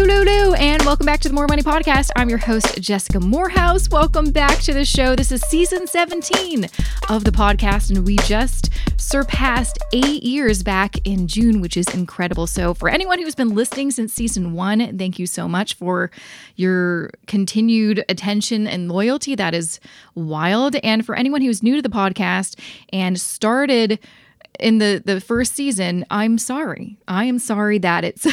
Lulu, and welcome back to the More Money Podcast. I'm your host, Jessica Morehouse. Welcome back to the show. This is season 17 of the podcast, and we just surpassed 8 years back in June, which is incredible. So for anyone who's been listening since season one, thank you so much for your continued attention and loyalty. That is wild. And for anyone who's new to the podcast and started in the first season, I'm sorry. I am sorry that it's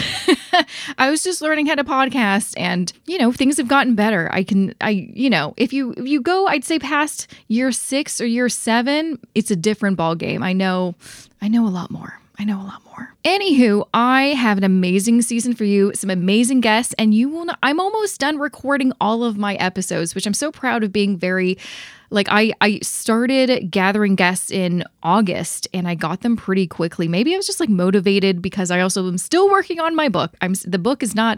I was just learning how to podcast, and things have gotten better. If you go, I'd say past year 6 or year 7, it's a different ball game. I know a lot more. Anywho, I have an amazing season for you, some amazing guests, and you will know, I'm almost done recording all of my episodes, which I'm so proud of being very I started gathering guests in August, and I got them pretty quickly. Maybe I was just motivated because I also am still working on my book. The book is not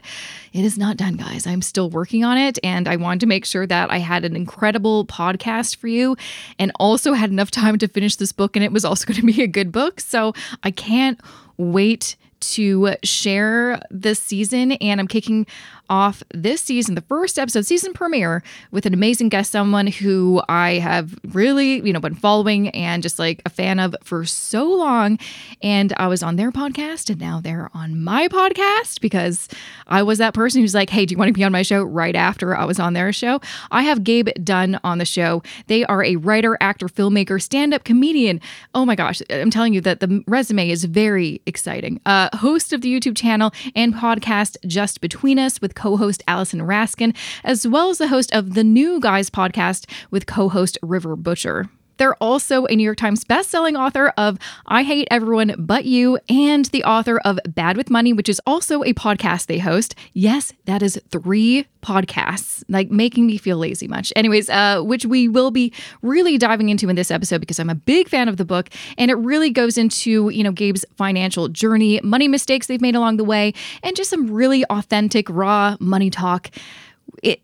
done, guys. I'm still working on it, and I wanted to make sure that I had an incredible podcast for you and also had enough time to finish this book, and it was also going to be a good book. So I can't wait to share this season, and I'm kicking off this season, the first episode, season premiere, with an amazing guest, someone who I have really, been following and just a fan of for so long. And I was on their podcast, and now they're on my podcast because I was that person who's hey, do you want to be on my show right after I was on their show? I have Gabe Dunn on the show. They are a writer, actor, filmmaker, stand-up comedian. Oh my gosh, I'm telling you that the resume is very exciting. Host of the YouTube channel and podcast Just Between Us with co-host Allison Raskin, as well as the host of The New Guys podcast with co-host River Butcher. They're also a New York Times bestselling author of I Hate Everyone But You and the author of Bad With Money, which is also a podcast they host. Yes, that is 3 podcasts, making me feel lazy much. Anyways, which we will be really diving into in this episode because I'm a big fan of the book, and it really goes into, Gabe's financial journey, money mistakes they've made along the way, and just some really authentic, raw money talk.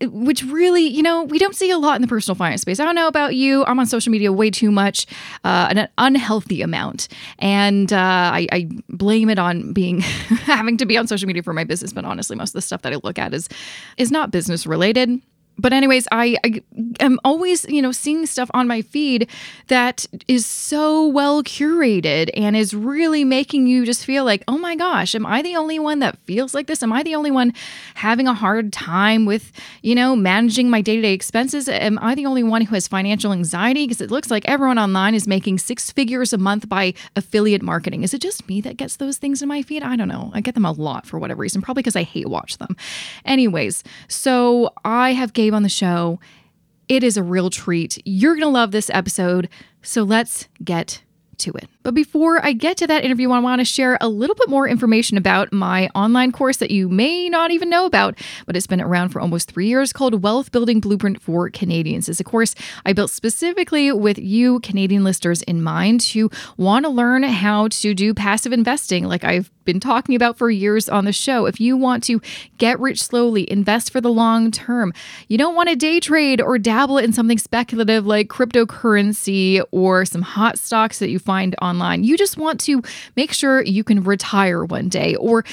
Which really, we don't see a lot in the personal finance space. I don't know about you. I'm on social media way too much, an unhealthy amount. And I blame it on having to be on social media for my business. But honestly, most of the stuff that I look at is not business related. But anyways, I am always, seeing stuff on my feed that is so well curated and is really making you just feel oh my gosh, am I the only one that feels like this? Am I the only one having a hard time with, managing my day-to-day expenses? Am I the only one who has financial anxiety? Because it looks like everyone online is making 6 figures a month by affiliate marketing. Is it just me that gets those things in my feed? I don't know. I get them a lot for whatever reason, probably because I hate watch them. Anyways, so I have Gabe on the show. It is a real treat. You're going to love this episode. So let's get to it. But before I get to that interview, I want to share a little bit more information about my online course that you may not even know about, but it's been around for almost 3 years, called Wealth Building Blueprint for Canadians. It's a course I built specifically with you Canadian listeners in mind who want to learn how to do passive investing like I've been talking about for years on the show. If you want to get rich slowly, invest for the long term, you don't want to day trade or dabble in something speculative like cryptocurrency or some hot stocks that you find online. You just want to make sure you can retire one day or,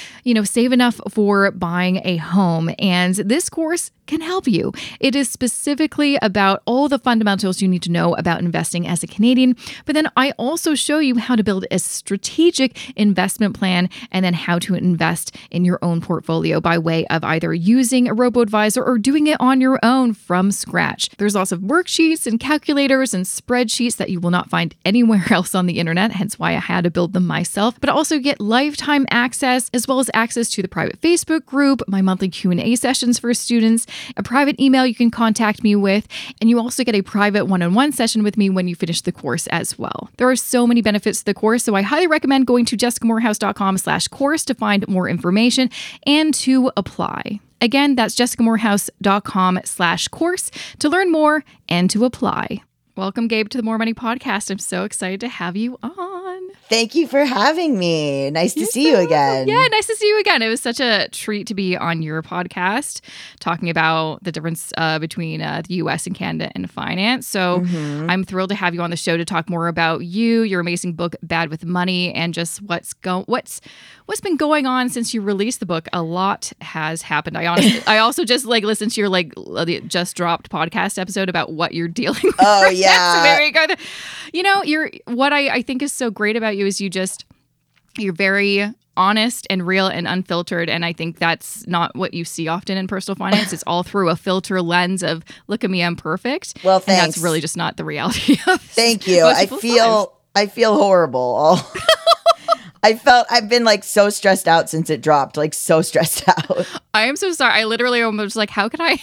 save enough for buying a home. And this course can help you. It is specifically about all the fundamentals you need to know about investing as a Canadian, but then I also show you how to build a strategic investment plan and then how to invest in your own portfolio by way of either using a robo-advisor or doing it on your own from scratch. There's lots of worksheets and calculators and spreadsheets that you will not find anywhere else on the internet, hence why I had to build them myself, but also get lifetime access as well as access to the private Facebook group, my monthly Q&A sessions for students, a private email you can contact me with, and you also get a private one-on-one session with me when you finish the course as well. There are so many benefits to the course, so I highly recommend going to jessicamorehouse.com/course to find more information and to apply. Again, that's jessicamorehouse.com/course to learn more and to apply. Welcome, Gabe, to the More Money Podcast. I'm so excited to have you on. Thank you for having me. Nice to see you again. Yeah, nice to see you again. It was such a treat to be on your podcast talking about the difference between the U.S. and Canada in finance. So I'm thrilled to have you on the show to talk more about you, your amazing book, Bad With Money, and just what's been going on since you released the book. A lot has happened. I also just listened to your just dropped podcast episode about what you're dealing with. Oh yeah. So there you go. You know, what I think is so great about you is you're very honest and real and unfiltered, and I think that's not what you see often in personal finance. It's all through a filter lens of look at me, I'm perfect. Well, thanks. And that's really just not the reality of Thank you. I feel horrible. I've been so stressed out since it dropped, so stressed out. I am so sorry. I literally was how could I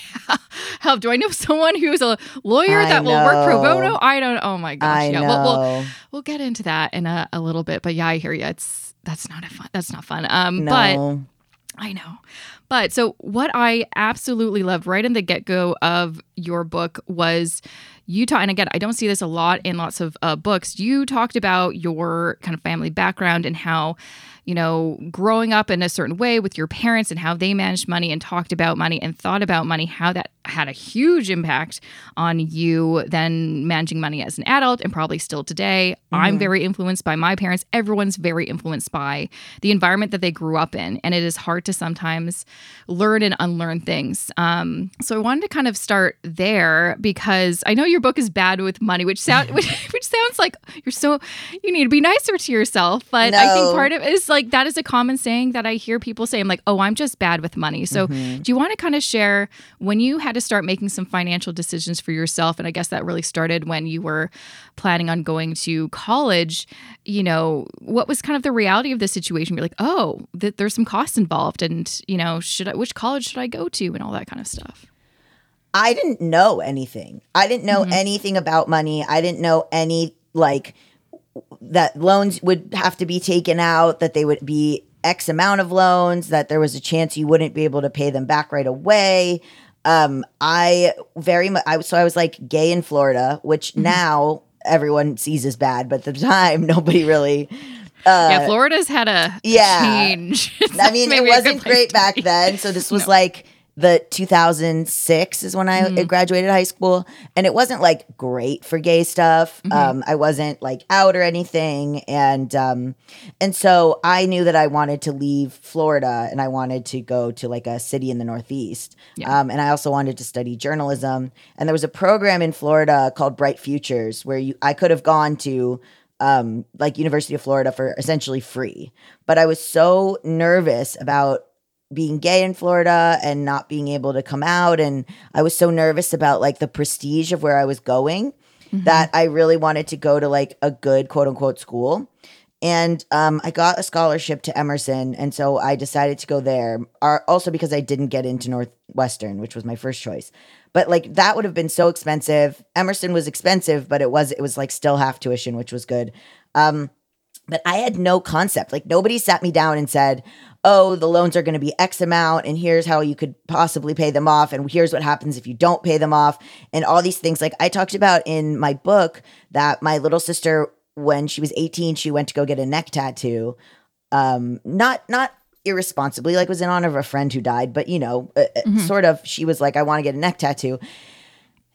help? Do I know someone who's a lawyer will work pro bono? I don't. Oh my gosh. I know. We'll get into that in a little bit. But yeah, I hear you. That's not fun. No. But I know. But so what I absolutely loved right in the get-go of your book was Utah, and again, I don't see this a lot in lots of books. You talked about your kind of family background and how, growing up in a certain way with your parents and how they managed money and talked about money and thought about money, how that had a huge impact on you then managing money as an adult and probably still today. Mm-hmm. I'm very influenced by my parents. Everyone's very influenced by the environment that they grew up in, and it is hard to sometimes learn and unlearn things. So I wanted to kind of start there because I know your book is Bad With Money, which sounds like you need to be nicer to yourself. But no. I think part of it is that is a common saying that I hear people say. I'm like, oh, I'm just bad with money. So do you want to kind of share when you had to start making some financial decisions for yourself? And I guess that really started when you were planning on going to college. What was kind of the reality of the situation? You're like, oh, there's some costs involved, and which college should I go to, and all that kind of stuff. I didn't know anything. I didn't know anything about money. I didn't know any that loans would have to be taken out, that they would be X amount of loans, that there was a chance you wouldn't be able to pay them back right away. I was gay in Florida, which now everyone sees as bad, but at the time nobody really. Florida's had a change. I mean, it wasn't great back then, so this was the 2006 is when I graduated high school, and it wasn't great for gay stuff. I wasn't out or anything, and so I knew that I wanted to leave Florida and I wanted to go to a city in the Northeast. Yeah. And I also wanted to study journalism, and there was a program in Florida called Bright Futures where I could have gone to University of Florida for essentially free, but I was so nervous about being gay in Florida and not being able to come out. And I was so nervous about the prestige of where I was going that I really wanted to go to a good quote unquote school. And I got a scholarship to Emerson. And so I decided to go there, also because I didn't get into Northwestern, which was my first choice. But that would have been so expensive. Emerson was expensive, but it was still half tuition, which was good. But I had no concept. Nobody sat me down and said, oh, the loans are going to be X amount, and here's how you could possibly pay them off, and here's what happens if you don't pay them off, and all these things. I talked about in my book that my little sister, when she was 18, she went to go get a neck tattoo. Not irresponsibly, it was in honor of a friend who died, but, sort of, she was I want to get a neck tattoo.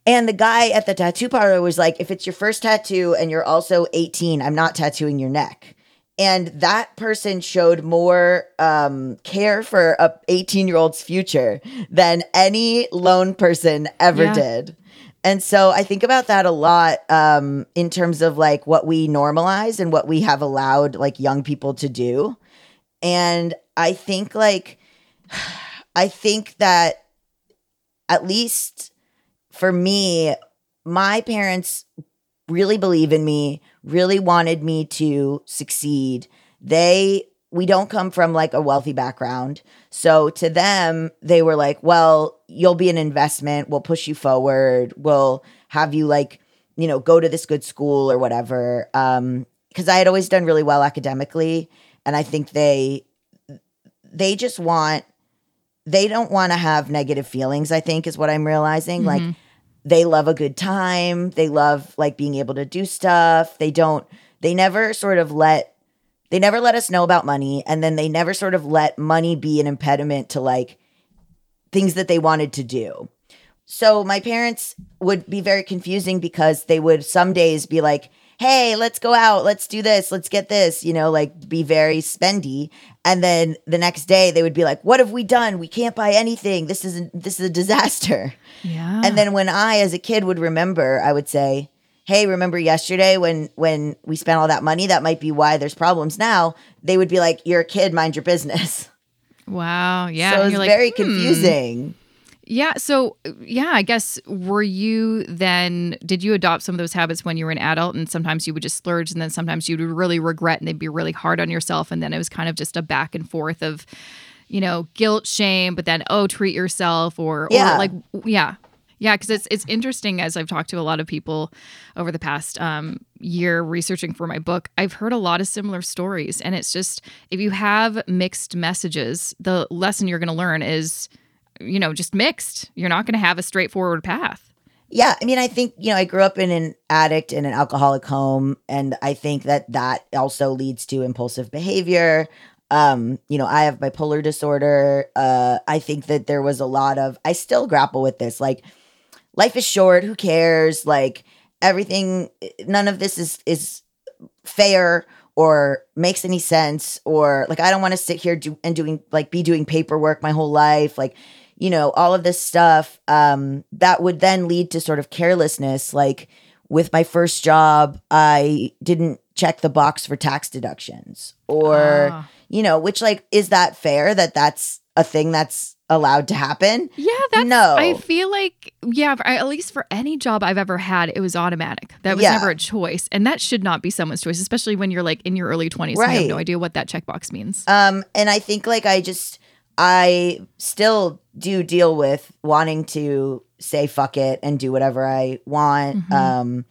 And the guy at the tattoo parlor was like, if it's your first tattoo and you're also 18, I'm not tattooing your neck. And that person showed more care for a 18-year-old's future than any loan person ever did. And so I think about that a lot in terms of what we normalize and what we have allowed young people to do. And I think that at least for me, my parents really believe in me, really wanted me to succeed. We don't come from a wealthy background. So to them, they were like, well, you'll be an investment. We'll push you forward. We'll have you go to this good school or whatever. 'Cause I had always done really well academically. And I think they don't want to have negative feelings, I think, is what I'm realizing. They love a good time. They love being able to do stuff. They don't They never sort of let us know about money, and then they never sort of let money be an impediment to like things that they wanted to do. So my parents would be very confusing because they would some days be like, hey, let's go out, let's do this, let's get this, you know, like be very spendy. And then the next day they would be like, what have we done? We can't buy anything. This is a disaster. Yeah. And then when I, as a kid, would remember, I would say, hey, remember yesterday when we spent all that money? That might be why there's problems now. They would be like, you're a kid, mind your business. Wow. Yeah. So it was very confusing. Yeah. So, yeah, I guess did you adopt some of those habits when you were an adult, and sometimes you would just splurge, and then sometimes you'd really regret and they'd be really hard on yourself, and then it was kind of just a back and forth of, you know, guilt, shame, but then, oh, treat yourself or like, yeah. Yeah, because it's interesting, as I've talked to a lot of people over the past year researching for my book, I've heard a lot of similar stories. And it's just, if you have mixed messages, the lesson you're going to learn is, you know, just mixed. You're not going to have a straightforward path. Yeah. I mean, I think, you know, I grew up in an addict and an alcoholic home. And I think that also leads to impulsive behavior. You know, I have bipolar disorder. I think that there was I still grapple with this. Like, life is short. Who cares? Like, everything, none of this is fair or makes any sense, or like, I don't want to sit here doing paperwork my whole life. Like, you know, all of this stuff, that would then lead to sort of carelessness. Like with my first job, I didn't check the box for tax deductions you know, which like, is that fair that's a thing that's allowed to happen? Yeah, no. I feel like, yeah, at least for any job I've ever had, it was automatic. That was never a choice. And that should not be someone's choice, especially when you're like in your early 20s. Right. I have no idea what that checkbox means. And I think like I still do deal with wanting to say fuck it and do whatever I want. Mm-hmm.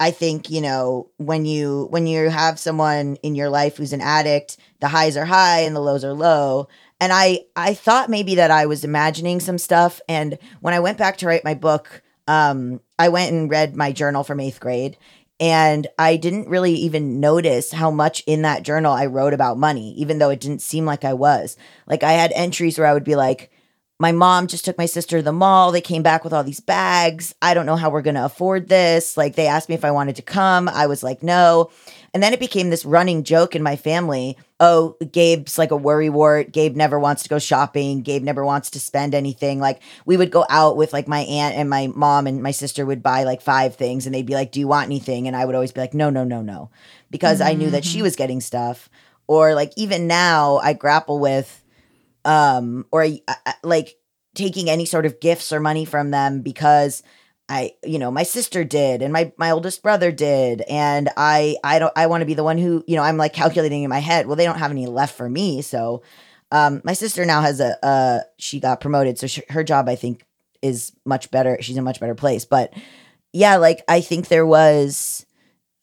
I think, you know, when you have someone in your life who's an addict, the highs are high and the lows are low. And I thought maybe that I was imagining some stuff. And when I went back to write my book, I went and read my journal from 8th grade. And I didn't really even notice how much in that journal I wrote about money, even though it didn't seem like I was. Like, I had entries where I would be like, my mom just took my sister to the mall. They came back with all these bags. I don't know how we're going to afford this. Like, they asked me if I wanted to come. I was like, no. And then it became this running joke in my family. Oh, Gabe's like a worrywart. Gabe never wants to go shopping. Gabe never wants to spend anything. Like, we would go out with like my aunt and my mom, and my sister would buy like 5 things, and they'd be like, do you want anything? And I would always be like, no, no, no, no. Because I knew that she was getting stuff. Or like, even now I grapple with, like taking any sort of gifts or money from them, because I, you know, my sister did, and my oldest brother did. And I want to be the one who, you know, I'm like calculating in my head, well, they don't have any left for me. So, my sister now has she got promoted. So her job, I think, is much better. She's in a much better place. But yeah, like, I think there was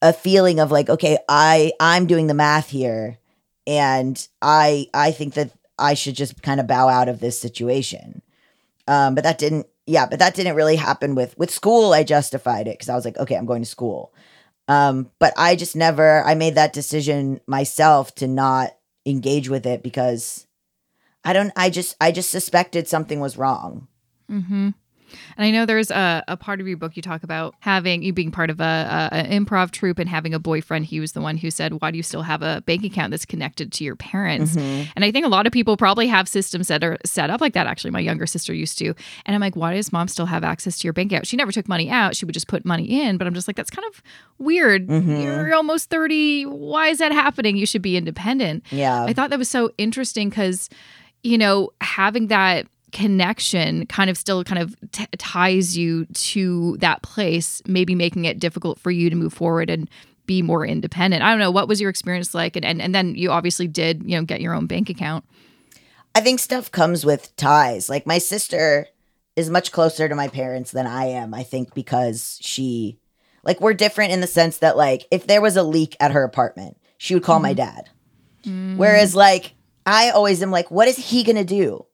a feeling of like, okay, I'm doing the math here. And I think that I should just kind of bow out of this situation. But that didn't really happen with school. I justified it because I was like, okay, I'm going to school. But I just never, I made that decision myself to not engage with it because I just suspected something was wrong. Mm-hmm. And I know there's a part of your book you talk about being part of an improv troupe and having a boyfriend. He was the one who said, why do you still have a bank account that's connected to your parents? Mm-hmm. And I think a lot of people probably have systems that are set up like that. Actually, my younger sister used to. And I'm like, why does mom still have access to your bank account? She never took money out. She would just put money in. But I'm just like, that's kind of weird. Mm-hmm. You're almost 30. Why is that happening? You should be independent. Yeah. I thought that was so interesting because, you know, having that connection kind of ties you to that place, maybe making it difficult for you to move forward and be more independent. I don't know. What was your experience like? And then you obviously did, you know, get your own bank account. I think stuff comes with ties. Like, my sister is much closer to my parents than I am, I think, because she, like, we're different in the sense that, like, if there was a leak at her apartment, she would call my dad. Mm. Whereas, like, I always am like, what is he going to do?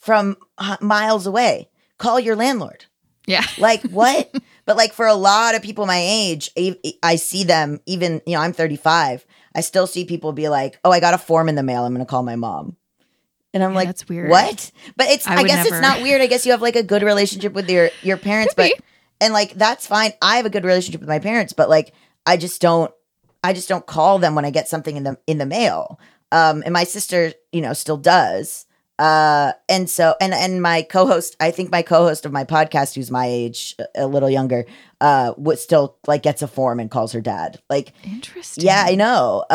From miles away, call your landlord. Yeah. Like, what? But like for a lot of people my age, I see them even, you know, I'm 35. I still see people be like, oh, I got a form in the mail. I'm going to call my mom. And I'm like, that's weird. What? But it's, I guess never. It's not weird. I guess you have like a good relationship with your parents, but, and like, that's fine. I have a good relationship with my parents, but like, I just don't call them when I get something in the mail. And my sister, you know, still does. And so, and my co-host, I think my co-host of my podcast, who's my age, a little younger, was still like gets a form and calls her dad. Like, interesting. Yeah, I know.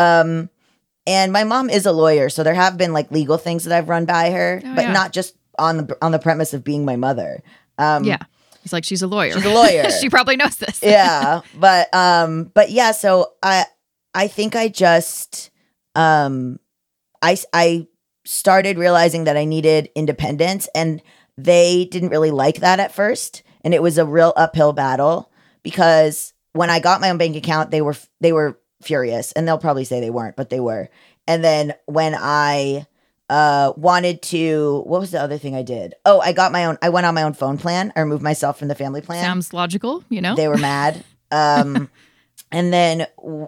And my mom is a lawyer, so there have been like legal things that I've run by her, not just on the premise of being my mother. Yeah. It's like, she's a lawyer. She's a lawyer. She probably knows this. Yeah. But yeah, so I think I just, I started realizing that I needed independence, and they didn't really like that at first. And it was a real uphill battle, because when I got my own bank account, they were furious, and they'll probably say they weren't, but they were. And then when I wanted to, what was the other thing I did? Oh, I went on my own phone plan. I removed myself from the family plan. Sounds logical, you know? They were mad. And then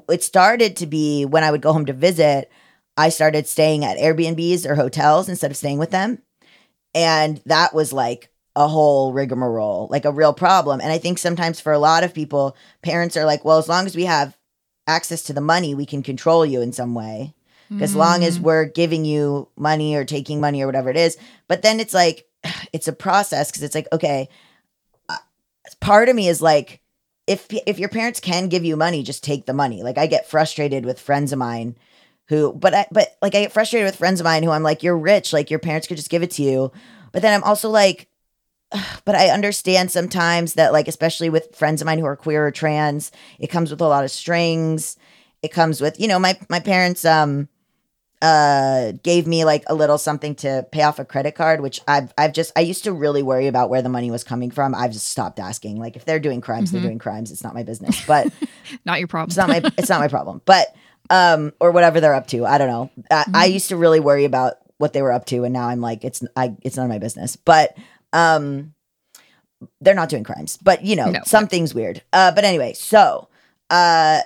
it started to be when I would go home to visit, I started staying at Airbnbs or hotels instead of staying with them. And that was like a whole rigmarole, like a real problem. And I think sometimes for a lot of people, parents are like, well, as long as we have access to the money, we can control you in some way. As long as we're giving you money or taking money or whatever it is. But then it's like, it's a process, because it's like, okay, part of me is like, if your parents can give you money, just take the money. Like, I get frustrated with friends of mine who I'm like, you're rich, like your parents could just give it to you. But then I'm also like, but I understand sometimes that, like, especially with friends of mine who are queer or trans, it comes with a lot of strings. It comes with, you know, my parents gave me like a little something to pay off a credit card, which I used to really worry about where the money was coming from. I've just stopped asking. Like, if they're doing crimes, they're doing crimes. It's not my business, but not your problem. It's not my problem, but or whatever they're up to. I don't know. I used to really worry about what they were up to, and now I'm like, it's none of my business, but they're not doing crimes, but you know, something's weird. But anyway, so, but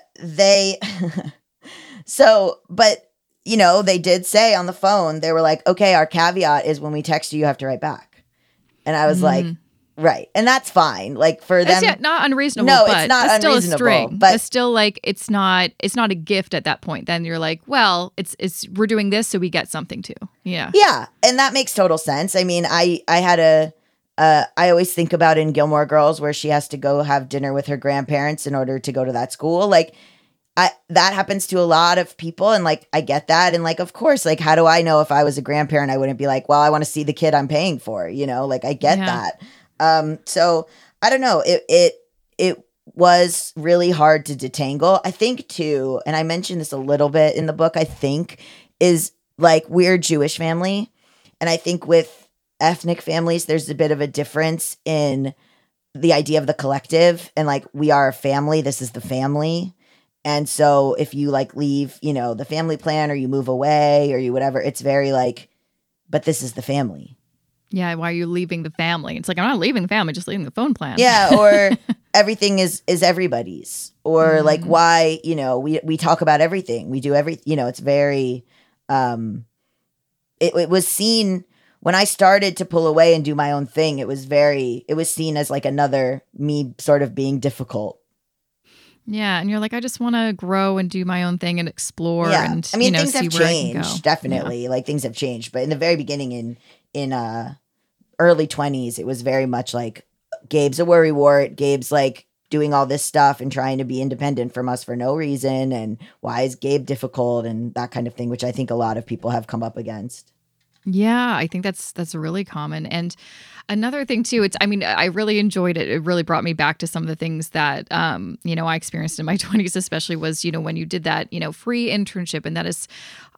you know, they did say on the phone, they were like, okay, our caveat is when we text you, you have to write back. And I was like, right. And that's fine. Like, for them, not unreasonable. No, but it's not unreasonable. Still a string, but it's still like, it's not a gift at that point. Then you're like, well, we're doing this, so we get something too. Yeah. Yeah. And that makes total sense. I mean, I had I always think about in Gilmore Girls, where she has to go have dinner with her grandparents in order to go to that school. Like, that happens to a lot of people. And like, I get that. And like, of course, like, how do I know if I was a grandparent, I wouldn't be like, well, I want to see the kid I'm paying for, you know, like, I get that. So I don't know. It was really hard to detangle. I think too, and I mentioned this a little bit in the book, I think, is like, we're Jewish family. And I think with ethnic families, there's a bit of a difference in the idea of the collective, and like, we are a family, this is the family. And so if you like leave, you know, the family plan, or you move away, or you whatever, it's very like, but this is the family. Yeah, why are you leaving the family? It's like, I'm not leaving the family, just leaving the phone plan. Yeah, or everything is everybody's, or like, why, you know, we talk about everything, we do every, you know, it's very it was seen. When I started to pull away and do my own thing, it was seen as like another me sort of being difficult. Yeah. And you're like, I just want to grow and do my own thing and explore. Yeah. And, I mean, things have changed. Definitely. Yeah. Like, things have changed. But in the very beginning, in early 20s, it was very much like, Gabe's a worrywart. Gabe's like doing all this stuff and trying to be independent from us for no reason. And why is Gabe difficult, and that kind of thing, which I think a lot of people have come up against. Yeah, I think that's really common. And another thing too, it's, I mean, I really enjoyed it. It really brought me back to some of the things that, you know, I experienced in my 20s, especially was, you know, when you did that, you know, free internship. And that is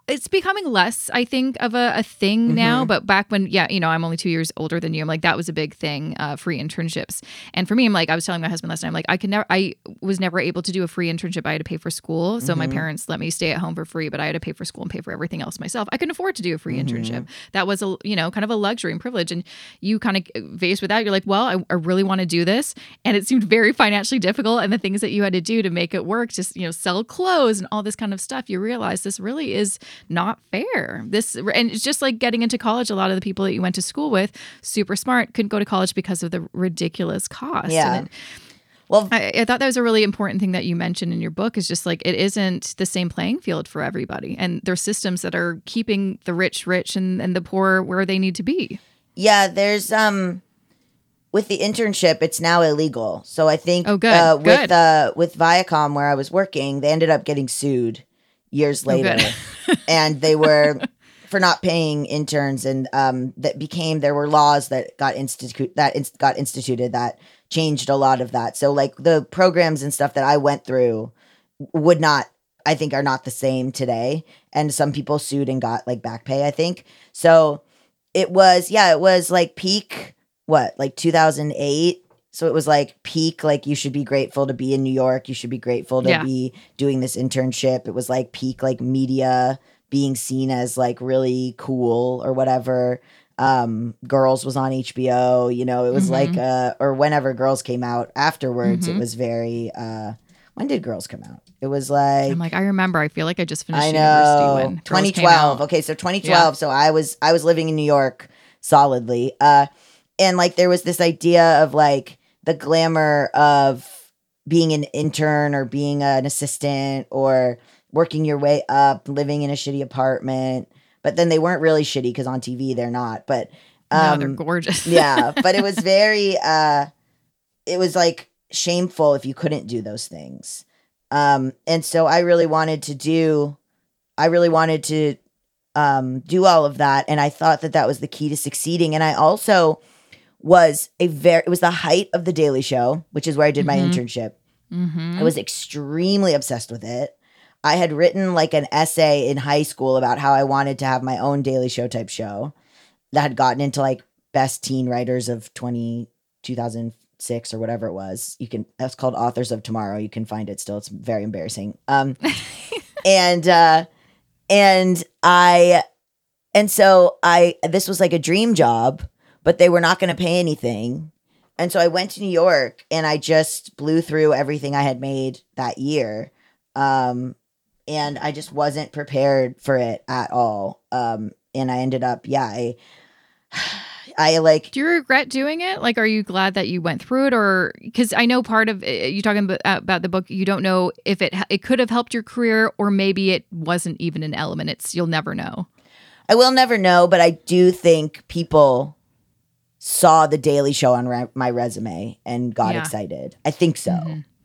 It's becoming less, I think, of a thing now. But back when, I'm only 2 years older than you. I'm like, that was a big thing, free internships. And for me, I'm like, I was telling my husband last night, I'm like, I was never able to do a free internship. I had to pay for school. So my parents let me stay at home for free, but I had to pay for school and pay for everything else myself. I couldn't afford to do a free internship. That was, kind of a luxury and privilege. And you kind of faced with that. You're like, well, I really want to do this. And it seemed very financially difficult. And the things that you had to do to make it work, just, sell clothes and all this kind of stuff, you realize this really is not fair. And it's just like getting into college. A lot of the people that you went to school with, super smart, couldn't go to college because of the ridiculous cost. Yeah. And I thought that was a really important thing that you mentioned in your book, is just like, it isn't the same playing field for everybody. And there's systems that are keeping the rich and the poor where they need to be. Yeah. There's, with the internship, it's now illegal. So I think with Viacom, where I was working, they ended up getting sued years later, and they were for not paying interns, and there were laws that got instituted that changed a lot of that. So like the programs and stuff that I went through are not the same today. And some people sued and got like back pay, I think. So it was like peak, like 2008. So it was like peak, like you should be grateful to be in New York. You should be grateful to be doing this internship. It was like peak, like media being seen as like really cool or whatever. Girls was on HBO, it was like, or whenever Girls came out afterwards, it was very, when did Girls come out? It was like, I'm like, I remember, I feel like I just finished university when 2012. Okay. So 2012. Yeah. So I was living in New York solidly. And like, there was this idea of like, the glamour of being an intern or being an assistant or working your way up, living in a shitty apartment. But then they weren't really shitty, because on TV they're not. But no, they're gorgeous. Yeah, but it was very, it was like shameful if you couldn't do those things. And so I really wanted to do all of that, and I thought that was the key to succeeding. And I also was it was the height of The Daily Show, which is where I did my internship. I was extremely obsessed with it. I had written like an essay in high school about how I wanted to have my own Daily Show type show that had gotten into like best teen writers of 2006 or whatever it was. That's called Authors of Tomorrow. You can find it still. It's very embarrassing. And so this was like a dream job, but they were not going to pay anything. And so I went to New York and I just blew through everything I had made that year. And I just wasn't prepared for it at all. And I ended up, do you regret doing it? Like, are you glad that you went through it? Or, because I know part of it, you talking about the book, you don't know if it could have helped your career, or maybe it wasn't even an element. You'll never know. I will never know, but I do think people saw The Daily Show on my resume and got excited. I think so.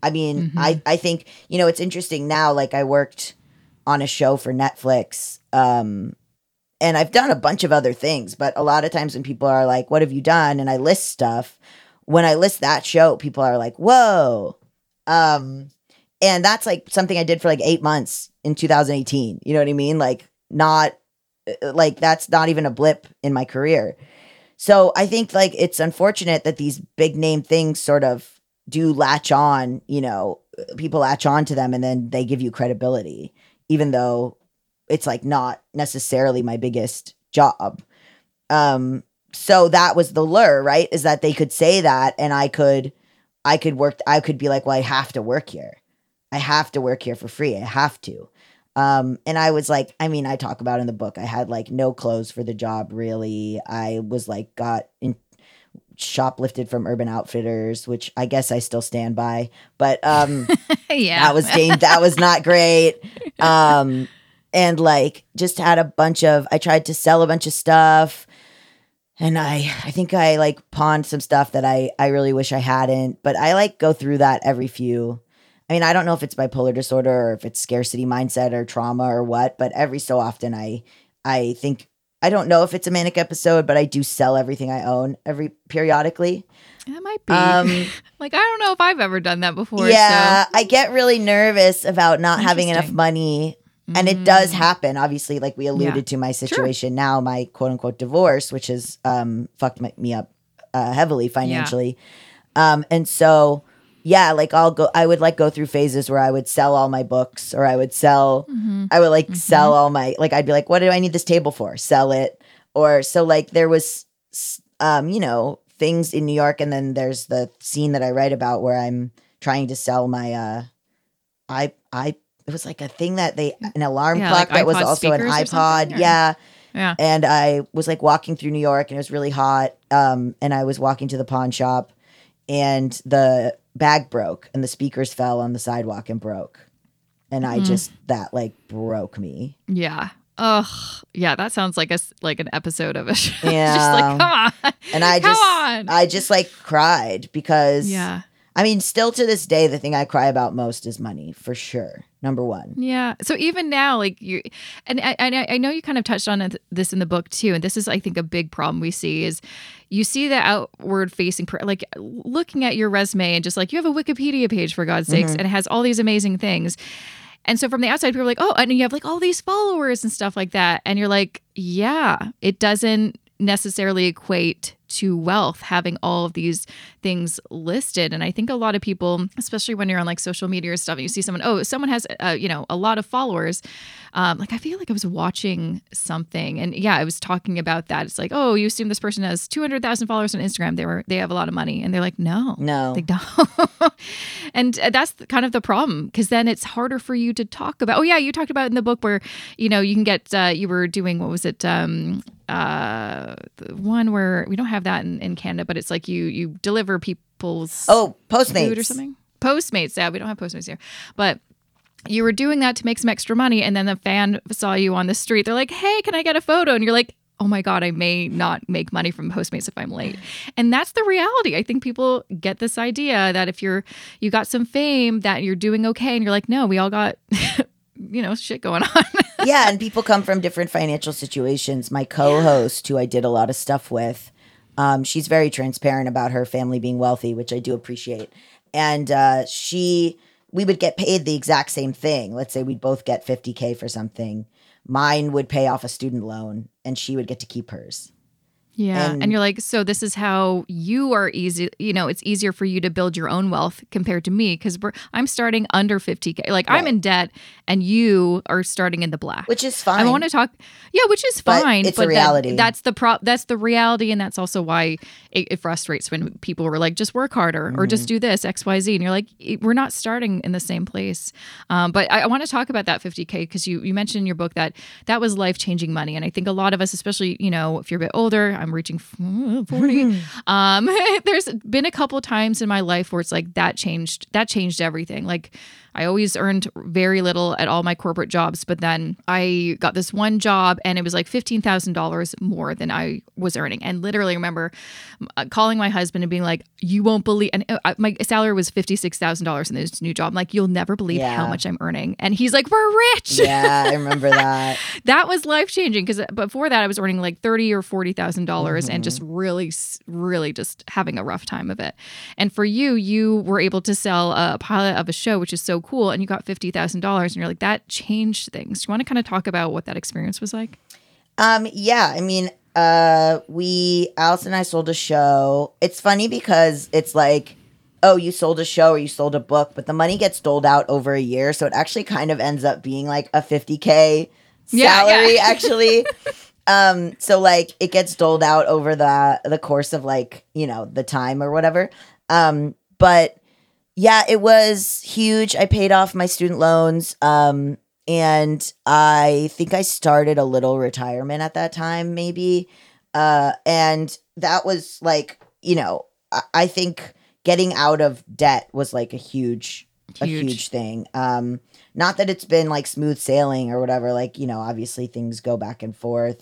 I mean, I think, it's interesting now, like I worked on a show for Netflix, and I've done a bunch of other things, but a lot of times when people are like, what have you done? And I list stuff. When I list that show, people are like, whoa. And that's like something I did for like 8 months in 2018. You know what I mean? Like that's not even a blip in my career. So I think like it's unfortunate that these big name things sort of do latch on, people latch on to them, and then they give you credibility, even though it's like not necessarily my biggest job. So that was the lure, right? Is that they could say that, and I could be like, well, I have to work here. I have to work here for free. I have to. And I was like, I mean, I talk about in the book, I had like no clothes for the job, really. I was like, shoplifted from Urban Outfitters, which I guess I still stand by, but that was not great. And like just had I tried to sell a bunch of stuff, and I think I like pawned some stuff that I really wish I hadn't, but I like go through that I mean, I don't know if it's bipolar disorder or if it's scarcity mindset or trauma or what, but every so often I think, I don't know if it's a manic episode, but I do sell everything I own periodically. That might be. I don't know if I've ever done that before. Yeah, so. I get really nervous about not having enough money And it does happen. Obviously, like we alluded to my situation now, my quote unquote divorce, which has fucked me up heavily financially. Yeah. And so, yeah, like I would go through phases where I would sell all my books or I would sell all my, like, I'd be like, what do I need this table for? Sell it. Or so like there was, things in New York. And then there's the scene that I write about where I'm trying to sell my, it was like a thing that an alarm clock that was also an iPod. Yeah. And I was like walking through New York and it was really hot. And I was walking to the pawn shop and the bag broke and the speakers fell on the sidewalk and broke. And I that broke me. Yeah. Ugh. Yeah. That sounds like an episode of a show. Yeah. I just cried because still to this day, the thing I cry about most is money, for sure. Number one. Yeah. So even now, like you, and I know you kind of touched on this in the book too, and this is, I think, a big problem we see is you see the outward facing, like looking at your resume and just like, you have a Wikipedia page, for God's sakes, and it has all these amazing things. And so from the outside, people are like, oh, and you have like all these followers and stuff like that. And you're like, yeah, it doesn't necessarily equate to wealth having all of these things listed. And I think a lot of people, especially when you're on like social media or stuff and you see someone has a lot of followers, I feel like I was watching something and I was talking about that. It's like, oh, you assume this person has 200,000 followers on Instagram, they have a lot of money, and they're like, no they don't. And that's kind of the problem, because then it's harder for you to talk about. You talked about in the book where you can get you were doing, what was it, the one where we don't have that in Canada, but it's like you deliver people's Postmates food or something. Postmates, we don't have Postmates here, but you were doing that to make some extra money, and then the fan saw you on the street. They're like, "Hey, can I get a photo?" And you're like, "Oh my God, I may not make money from Postmates if I'm late." And that's the reality. I think people get this idea that if you got some fame, that you're doing okay, and you're like, "No, we all got." Shit going on. Yeah, and people come from different financial situations. My co-host, who I did a lot of stuff with, she's very transparent about her family being wealthy, which I do appreciate. And we would get paid the exact same thing. Let's say we'd both get $50,000 for something. Mine would pay off a student loan, and she would get to keep hers. Yeah, and you're like, so this is how you are easy. It's easier for you to build your own wealth compared to me, because I'm starting under $50,000. Like, right. I'm in debt, and you are starting in the black, which is fine. I want to talk, which is fine. But it's a reality. That's the reality, and that's also why it frustrates when people were like, just work harder or just do this X, Y, Z, and you're like, we're not starting in the same place. But I want to talk about that $50,000, because you mentioned in your book that was life changing money, and I think a lot of us, especially if you're a bit older. I'm reaching 40. There's been a couple times in my life where it's like that changed everything. Like, I always earned very little at all my corporate jobs, but then I got this one job and it was like $15,000 more than I was earning. And literally remember calling my husband and being like, you won't believe, and my salary was $56,000 in this new job. I'm like, you'll never believe how much I'm earning. And he's like, we're rich. Yeah, I remember that. That was life changing, because before that I was earning like $30,000 or $40,000. And just really, really just having a rough time of it. And for you were able to sell a pilot of a show, which is so cool, and you got $50,000, and you're like, that changed things. Do you want to kind of talk about what that experience was like? Allison and I sold a show. It's funny because it's like, oh, you sold a show or you sold a book, but the money gets doled out over a year, so it actually kind of ends up being like a $50,000 salary actually. So like it gets doled out over the course of like, the time or whatever. But yeah, it was huge. I paid off my student loans. And I think I started a little retirement at that time, maybe. And that was like, I think getting out of debt was like a huge thing. Not that it's been like smooth sailing or whatever, like, obviously things go back and forth.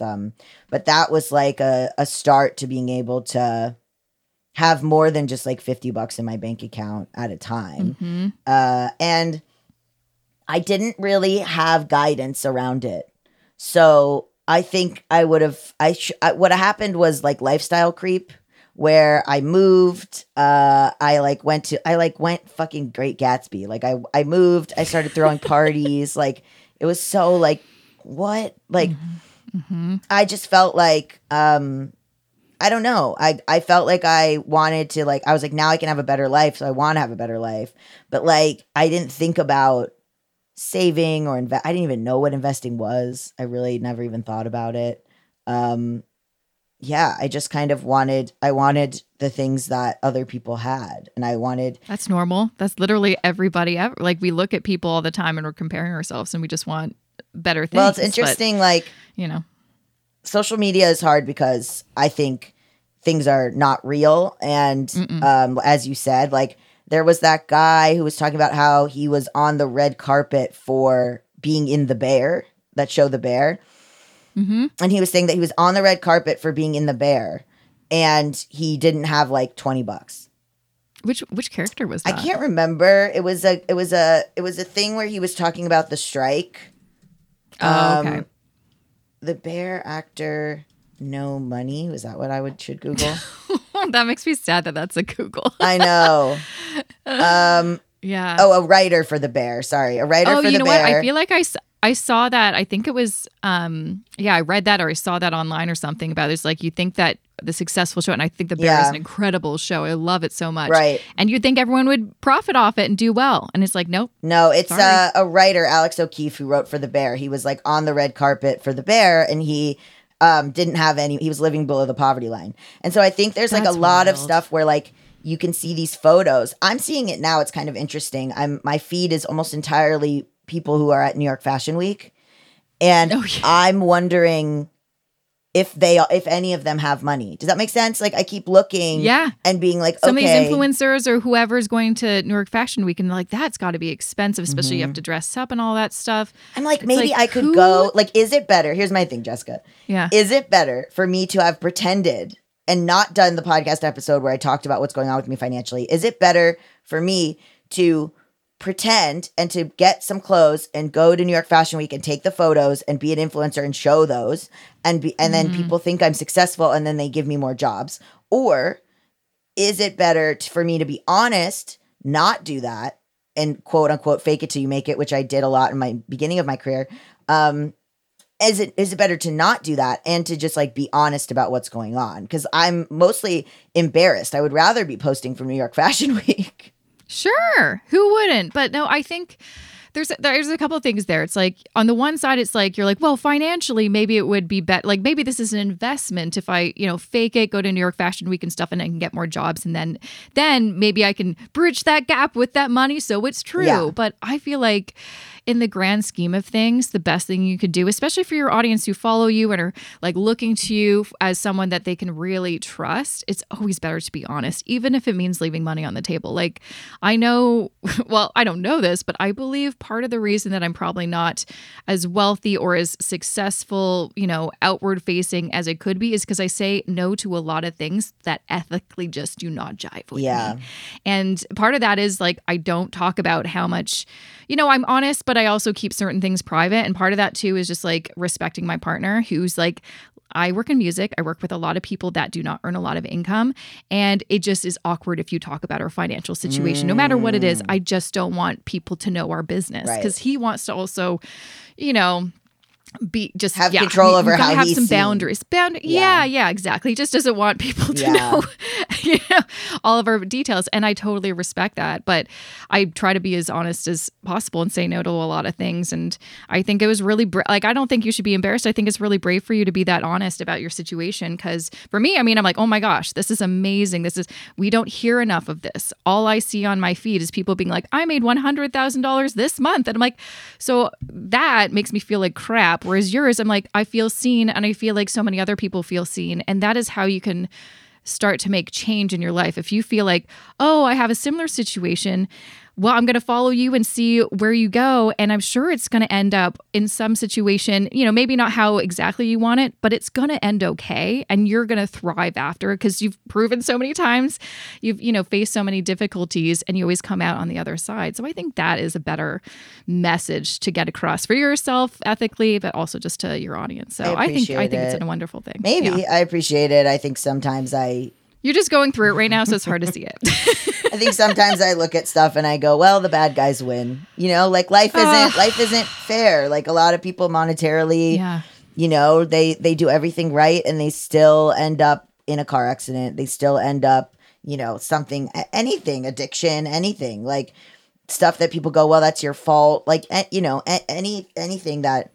But that was like a start to being able to have more than just like $50 in my bank account at a time. Mm-hmm. And I didn't really have guidance around it. So I think I would have, what happened was like lifestyle creep, where I moved, I went fucking Great Gatsby. Like I moved, I started throwing parties. Like It was so like, what? Like, mm-hmm. I just felt like, I don't know. I felt like I wanted to, like, I was like, now I can have a better life. So I want to have a better life. But like, I didn't think about saving or I didn't even know what investing was. I really never even thought about it. Yeah, I just kind of wanted the things that other people had. And I wanted. That's normal. That's literally everybody ever. Like, we look at people all the time and we're comparing ourselves and we just want better things. Well, it's interesting. But, like, you know, social media is hard because I think things are not real. And as you said, like, there was that guy who was talking about how he was on the red carpet for being in The Bear, that show The Bear. Mm-hmm. And he was saying that he was on the red carpet for being in The Bear and he didn't have like $20. Which character was that? I can't remember. It was a thing where he was talking about the strike. Oh, okay. The Bear actor, no money. Was that what I should Google? That makes me sad that that's a Google. I know. Yeah. Oh, a writer for The Bear. Sorry. A writer for The Bear. Oh, you know what? I feel like I saw that. I think it was, I read that or I saw that online or something about it. It's like, you think that the successful show, and I think The Bear is an incredible show. I love it so much. Right. And you'd think everyone would profit off it and do well. And it's like, nope. No, it's a writer, Alex O'Keefe, who wrote for The Bear. He was like on the red carpet for The Bear and he didn't have any, he was living below the poverty line. And so I think there's like a lot of stuff where like, you can see these photos. I'm seeing it now. It's kind of interesting. My feed is almost entirely people who are at New York Fashion Week. And I'm wondering if any of them have money. Does that make sense? Like, I keep looking and being like, some of these influencers or whoever's going to New York Fashion Week and they're like, that's got to be expensive, especially you have to dress up and all that stuff. I'm like, maybe I could go. Like, is it better? Here's my thing, Jessica. Yeah. Is it better for me to have pretended and not done the podcast episode where I talked about what's going on with me financially? Is it better for me to pretend and to get some clothes and go to New York Fashion Week and take the photos and be an influencer and show those and then people think I'm successful and then they give me more jobs? Or is it better for me to be honest, not do that, and quote unquote fake it till you make it, which I did a lot in my beginning of my career? Is it better to not do that and to just like be honest about what's going on? Because I'm mostly embarrassed. I would rather be posting from New York Fashion Week. Sure. Who wouldn't? But no, I think there's a couple of things there. It's like, on the one side, it's like, you're like, well, financially, maybe it would be better. Like, maybe this is an investment if I, fake it, go to New York Fashion Week and stuff, and I can get more jobs. And then maybe I can bridge that gap with that money. So it's true. Yeah. But I feel like in the grand scheme of things, the best thing you could do, especially for your audience who follow you and are like looking to you as someone that they can really trust, it's always better to be honest, even if it means leaving money on the table. Like, I know, well, I don't know this, but I believe part of the reason that I'm probably not as wealthy or as successful, outward facing as I could be is because I say no to a lot of things that ethically just do not jive with me. And part of that is like, I don't talk about how much, I'm honest, but I also keep certain things private. And part of that too is just like respecting my partner, who's like, I work in music. I work with a lot of people that do not earn a lot of income. And it just is awkward if you talk about our financial situation, no matter what it is. I just don't want people to know our business, because he wants to also, be just have control over how have some boundaries. Yeah, exactly. He just doesn't want people to know, all of our details. And I totally respect that. But I try to be as honest as possible and say no to a lot of things. And I think it was really I don't think you should be embarrassed. I think it's really brave for you to be that honest about your situation. Because for me, I mean, I'm like, oh my gosh, this is amazing. We don't hear enough of this. All I see on my feed is people being like, I made $100,000 this month. And I'm like, so that makes me feel like crap. Whereas yours, I'm like, I feel seen, and I feel like so many other people feel seen. And that is how you can start to make change in your life. If you feel like, oh, I have a similar situation, well, I'm going to follow you and see where you go. And I'm sure it's going to end up in some situation, maybe not how exactly you want it, but it's going to end okay. And you're going to thrive after, because you've proven so many times, you've, faced so many difficulties, and you always come out on the other side. So I think that is a better message to get across for yourself ethically, but also just to your audience. So I think it's a wonderful thing. Maybe I appreciate it. I think sometimes I You're just going through it right now, so it's hard to see it. I think sometimes I look at stuff and I go, well, the bad guys win. You know, like life isn't fair. Like a lot of people monetarily, you know, they do everything right and they still end up in a car accident. They still end up, you know, something, anything, addiction, anything. Like stuff that people go, well, that's your fault. Like, you know, anything that,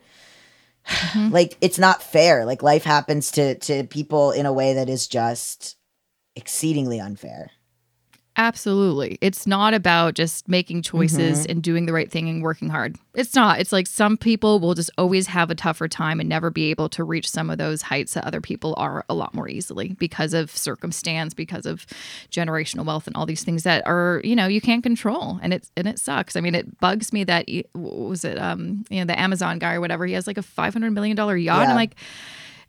mm-hmm. like, it's not fair. Like life happens to people in a way that is just exceedingly unfair. Absolutely. It's not about just making choices mm-hmm. and doing the right thing and working hard. It's not. It's like some people will just always have a tougher time and never be able to reach some of those heights that other people are a lot more easily because of circumstance, because of generational wealth and all these things that are, you know, you can't control. And it sucks. I mean, it bugs me that, what was it, you know, the Amazon guy or whatever, he has like a $500 million yacht. Yeah. And I'm like,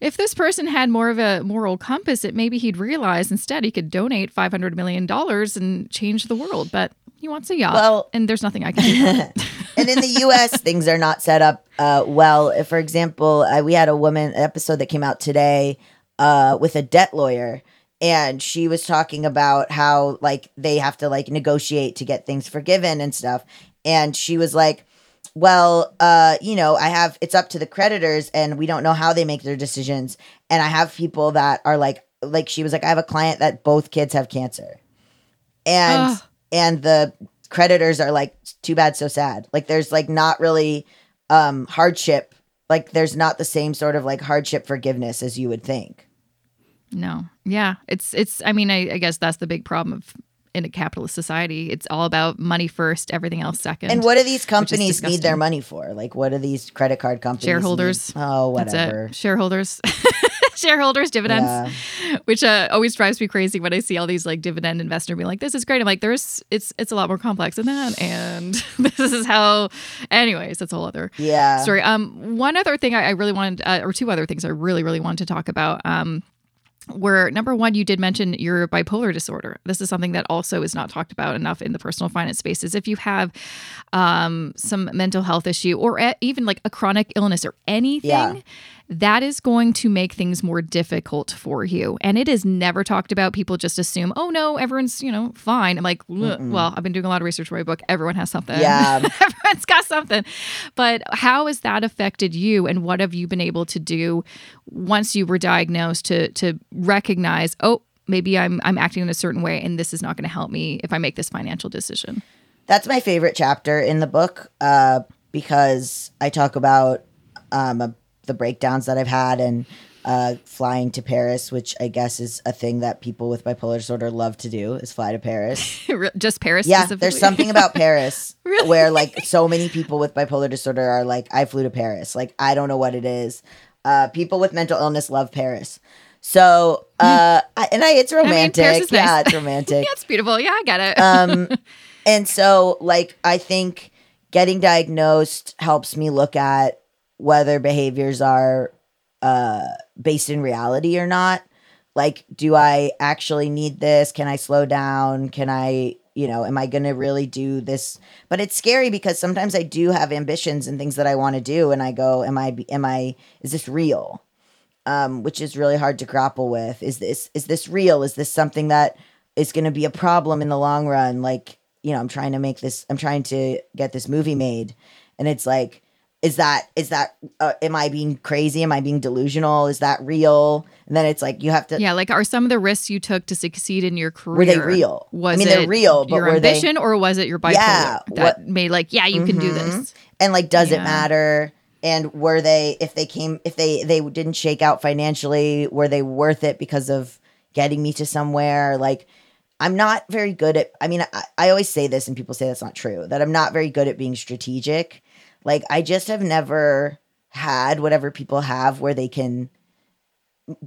if this person had more of a moral compass, it maybe he'd realize instead he could donate $500 million and change the world. But he wants a yacht, well, and there's nothing I can do. And in the U.S., things are not set up well. If, for example, we had a woman episode that came out today with a debt lawyer, and she was talking about how like they have to like negotiate to get things forgiven and stuff. And she was like, well, you know, it's up to the creditors and we don't know how they make their decisions. And I have people that are like she was like, I have a client that both kids have cancer and the creditors are like, too bad, so sad. Like there's like not really hardship. Like there's not the same sort of like hardship forgiveness as you would think. No. Yeah. It's, I mean, I guess that's the big problem of, in a capitalist society, it's all about money first, everything else second. And what do these companies need their money for? Like, what do these credit card companies Shareholders. Need? Oh, whatever. Shareholders. Shareholders, dividends, which always drives me crazy when I see all these like dividend investors being like, this is great. I'm like, it's a lot more complex than that. And this is how, anyways, that's a whole other story. One other thing I really wanted, or two other things I really, really wanted to talk about. Where number one, you did mention your bipolar disorder. This is something that also is not talked about enough in the personal finance space. Is if you have some mental health issue or even like a chronic illness or anything, that is going to make things more difficult for you. And it is never talked about. People just assume, oh no, everyone's, you know, fine. I'm like, well, I've been doing a lot of research for my book. Everyone has something. Yeah. Everyone's got something. But how has that affected you? And what have you been able to do once you were diagnosed to recognize, oh, maybe I'm acting in a certain way and this is not going to help me if I make this financial decision? That's my favorite chapter in the book because I talk about the breakdowns that I've had and flying to Paris, which I guess is a thing that people with bipolar disorder love to do, is fly to Paris. Just Paris? Yeah, there's something about Paris really? Where like so many people with bipolar disorder are like, I flew to Paris. Like, I don't know what it is. People with mental illness love Paris. So, it's romantic. I mean, yeah, nice. It's romantic. Yeah, it's beautiful. Yeah, I got it. And so like, I think getting diagnosed helps me look at whether behaviors are based in reality or not. Like, do I actually need this? Can I slow down? Can I, you know, am I going to really do this? But it's scary because sometimes I do have ambitions and things that I want to do. And I go, is this real? Which is really hard to grapple with. Is this real? Is this something that is going to be a problem in the long run? Like, you know, I'm trying to get this movie made. And it's like, Is that am I being crazy? Am I being delusional? Is that real? And then it's like, you have to. Yeah. Like, are some of the risks you took to succeed in your career? Were they real? They're real, but your ambition or was it your bipolar that made like, yeah, you can do this. And like, does it matter? And were they, if they didn't shake out financially, were they worth it because of getting me to somewhere? Like, I'm not very good at, I mean, I always say this and people say that's not true, that I'm not very good at being strategic. Like, I just have never had whatever people have where they can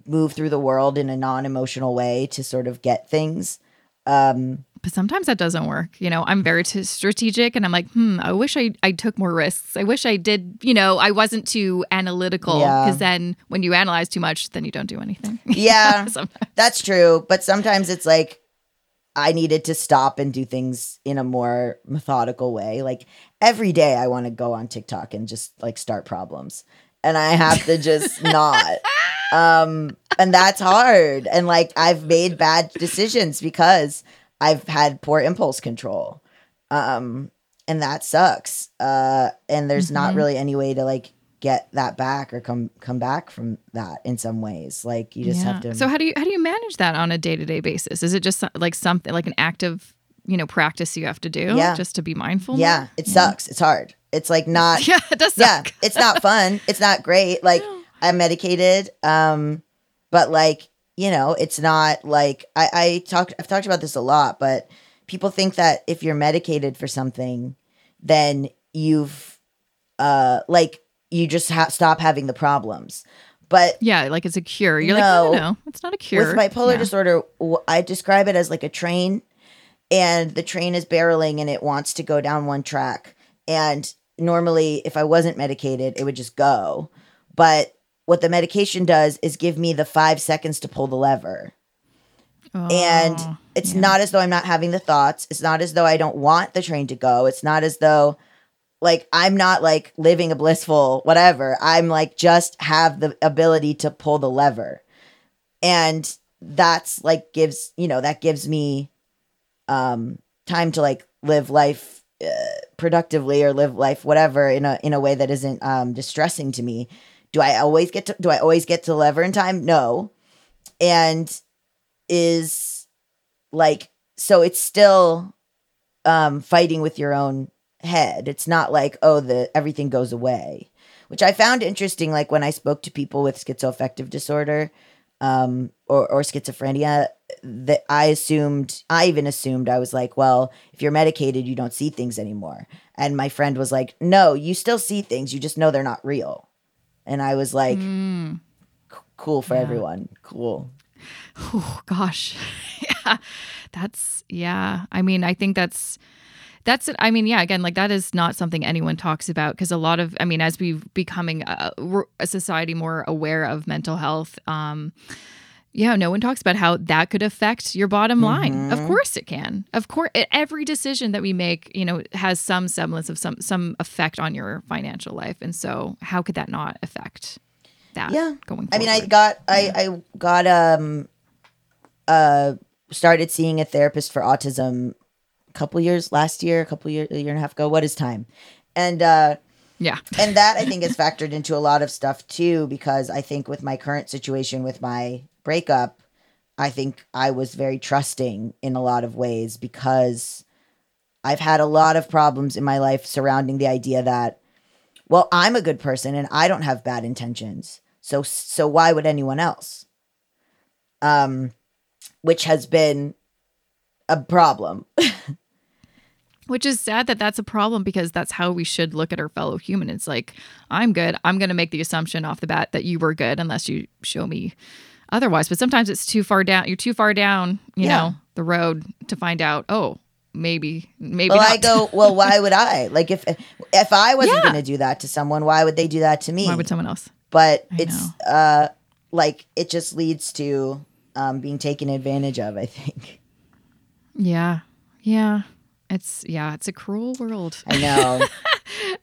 move through the world in a non-emotional way to sort of get things. But sometimes that doesn't work. You know, I'm very strategic and I'm like, I wish I took more risks. I wish I did, you know, I wasn't too analytical because then when you analyze too much, then you don't do anything. Yeah, that's true. But sometimes it's like, I needed to stop and do things in a more methodical way. Like every day I want to go on TikTok and just like start problems and I have to just not. And that's hard. And like, I've made bad decisions because I've had poor impulse control. And that sucks. And there's not really any way to like get that back or come back from that in some ways. Like you just have to. So how do you manage that on a day-to-day basis? Is it just like something like an active, practice you have to do just to be mindful? Yeah. It sucks. It's hard. It's like not, it does suck. It's not fun. It's not great. Like I'm medicated. But like, it's not like I've talked about this a lot, but people think that if you're medicated for something, then you've, you just stop having the problems. But yeah, like it's a cure. You're no, it's not a cure. With bipolar disorder, I describe it as like a train, and the train is barreling and it wants to go down one track. And normally, if I wasn't medicated, it would just go. But what the medication does is give me the 5 seconds to pull the lever. Oh, and it's not as though I'm not having the thoughts. It's not as though I don't want the train to go. It's not as though like I'm not like living a blissful whatever. I'm like just have the ability to pull the lever. And that's like gives, that gives me time to like live life productively or live life whatever in a way that isn't distressing to me. Do I always get to the lever in time? No. And is like, so it's still fighting with your own head. It's not like, everything goes away, which I found interesting. Like when I spoke to people with schizoaffective disorder or schizophrenia, that I even assumed I was like, well, if you're medicated, you don't see things anymore. And my friend was like, no, you still see things. You just know they're not real. And I was like, cool for everyone. Cool. Oh gosh. Yeah. I mean, I think that's I mean, yeah, again, like that is not something anyone talks about because a lot of, I mean, as we're becoming a society more aware of mental health, no one talks about how that could affect your bottom line. Of course it can. Of course, every decision that we make, has some semblance of some effect on your financial life. And so how could that not affect that going forward? I mean, I got started seeing a therapist for autism a year and a half ago. What is time? And and that I think is factored into a lot of stuff too, because I think with my current situation with my breakup, I think I was very trusting in a lot of ways because I've had a lot of problems in my life surrounding the idea that, well, I'm a good person and I don't have bad intentions. So why would anyone else? Which has been a problem. Which is sad that that's a problem because that's how we should look at our fellow human. It's like, I'm good. I'm going to make the assumption off the bat that you were good unless you show me otherwise. But sometimes it's too far down. You're too far down, you know, the road to find out, maybe well, not. I go, well, why would I? Like if I wasn't going to do that to someone, why would they do that to me? Why would someone else? But it just leads to being taken advantage of, I think. Yeah. It's a cruel world. I know.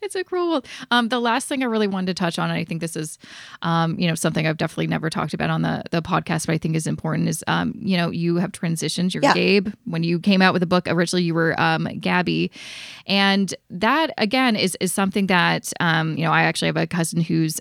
It's a cruel world. The last thing I really wanted to touch on, and I think this is, something I've definitely never talked about on the podcast, but I think is important is, you have transitioned. You're Gabe. When you came out with the book, originally you were Gabby. And that, again, is something that, I actually have a cousin who's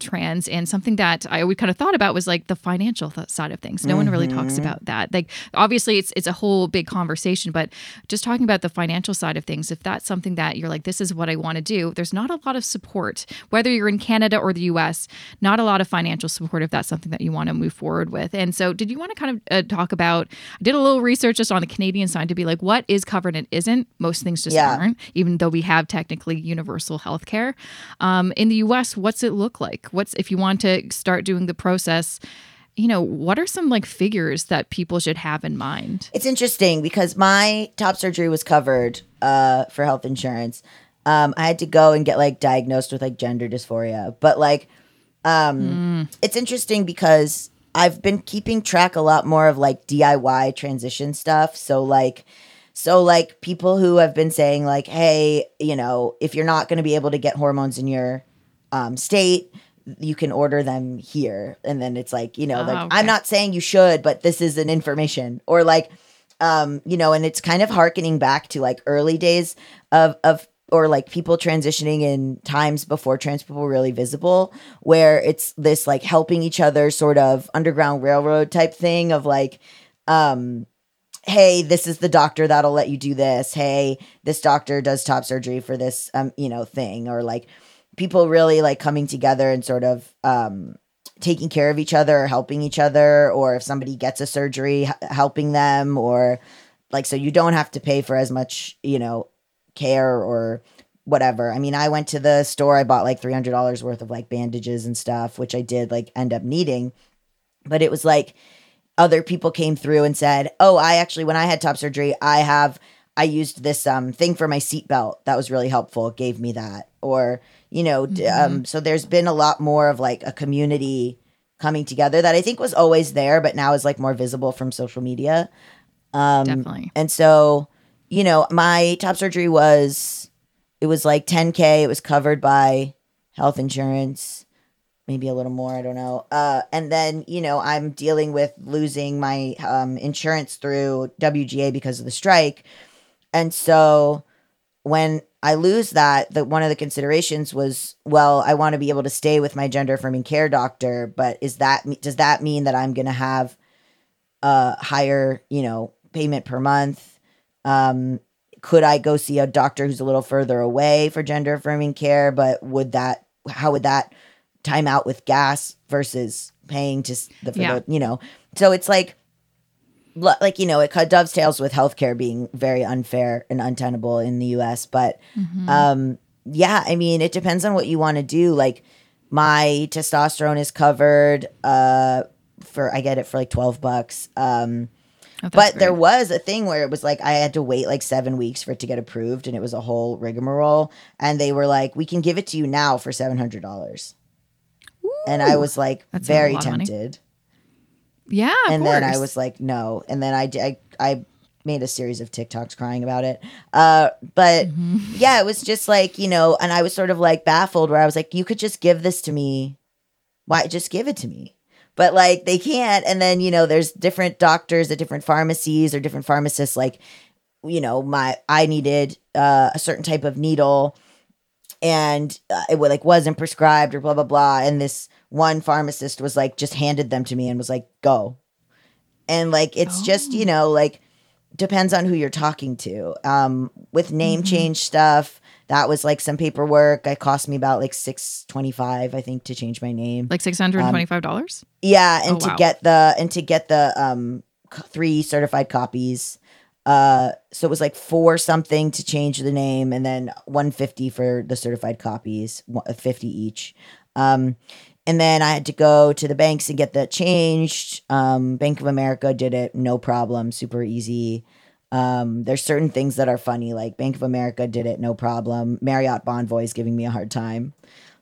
trans, and something that I always kind of thought about was like the financial side of things. No one really talks about that. Like, obviously, it's a whole big conversation, but just talking about the financial side of things, if that's something that you're like, this is what I want to do, there's not a lot of support, whether you're in Canada or the US, not a lot of financial support if that's something that you want to move forward with. And so did you want to kind of talk about, I did a little research just on the Canadian side to be like, what is covered and isn't? Most things just aren't, even though we have technically universal healthcare. In the US, what's it look like? If you want to start doing the process, what are some like figures that people should have in mind? It's interesting because my top surgery was covered for health insurance. I had to go and get like diagnosed with like gender dysphoria. But like, it's interesting because I've been keeping track a lot more of like DIY transition stuff. So like people who have been saying like, hey, if you're not going to be able to get hormones in your state, you can order them here. And then it's like, you know, okay. I'm not saying you should, but this is an information, or like, you know, and it's kind of hearkening back to like early days of or like people transitioning in times before trans people were really visible, where it's this like helping each other sort of Underground Railroad type thing of like, hey, this is the doctor that'll let you do this. Hey, this doctor does top surgery for this, you know, thing, or like people really like coming together and sort of taking care of each other or helping each other, or if somebody gets a surgery, helping them, or like, so you don't have to pay for as much, you know, care or whatever. I mean, I went to the store, I bought like $300 worth of like bandages and stuff, which I did like end up needing, but it was like, other people came through and said, oh, I actually, when I had top surgery, I used this thing for my seatbelt. That was really helpful. It gave me that. Or, you know, so there's been a lot more of like a community coming together that I think was always there, but now is like more visible from social media. Definitely. And so, you know, my top surgery was, it was like $10,000. It was covered by health insurance. Maybe a little more, I don't know. And then, you know, I'm dealing with losing my insurance through WGA because of the strike. And so when I lose that, one of the considerations was, well, I want to be able to stay with my gender affirming care doctor, but does that mean that I'm going to have a higher, you know, payment per month? Could I go see a doctor who's a little further away for gender affirming care? But how would that time out with gas versus paying you know, so it's like, you know, it dovetails with healthcare being very unfair and untenable in the US. But yeah, I mean, it depends on what you want to do. Like my testosterone is covered I get it for like $12. But there was a thing where it was like I had to wait like 7 weeks for it to get approved, and it was a whole rigmarole. And they were like, we can give it to you now for $700. And I was like, very tempted. Yeah, of course. And then I was like, no. And then I made a series of TikToks crying about it. But yeah, it was just like, you know, and I was sort of like baffled, where I was like, you could just give this to me. Why? Just give it to me. But like they can't. And then, you know, there's different doctors at different pharmacies or different pharmacists. Like, you know, I needed a certain type of needle, and it like wasn't prescribed or blah, blah, blah. And this one pharmacist was like, just handed them to me and was like, go. And like, it's just, you know, like depends on who you're talking to. With name change stuff, that was like some paperwork. It cost me about like $625, I think, to change my name. Like $625? Yeah. And to get the 3 certified copies. So it was like $4 something to change the name, and then $150 for the certified copies, $50 each. And then I had to go to the banks and get that changed. Bank of America did it, no problem, super easy. There's certain things that are funny, like Bank of America did it, no problem. Marriott Bonvoy is giving me a hard time.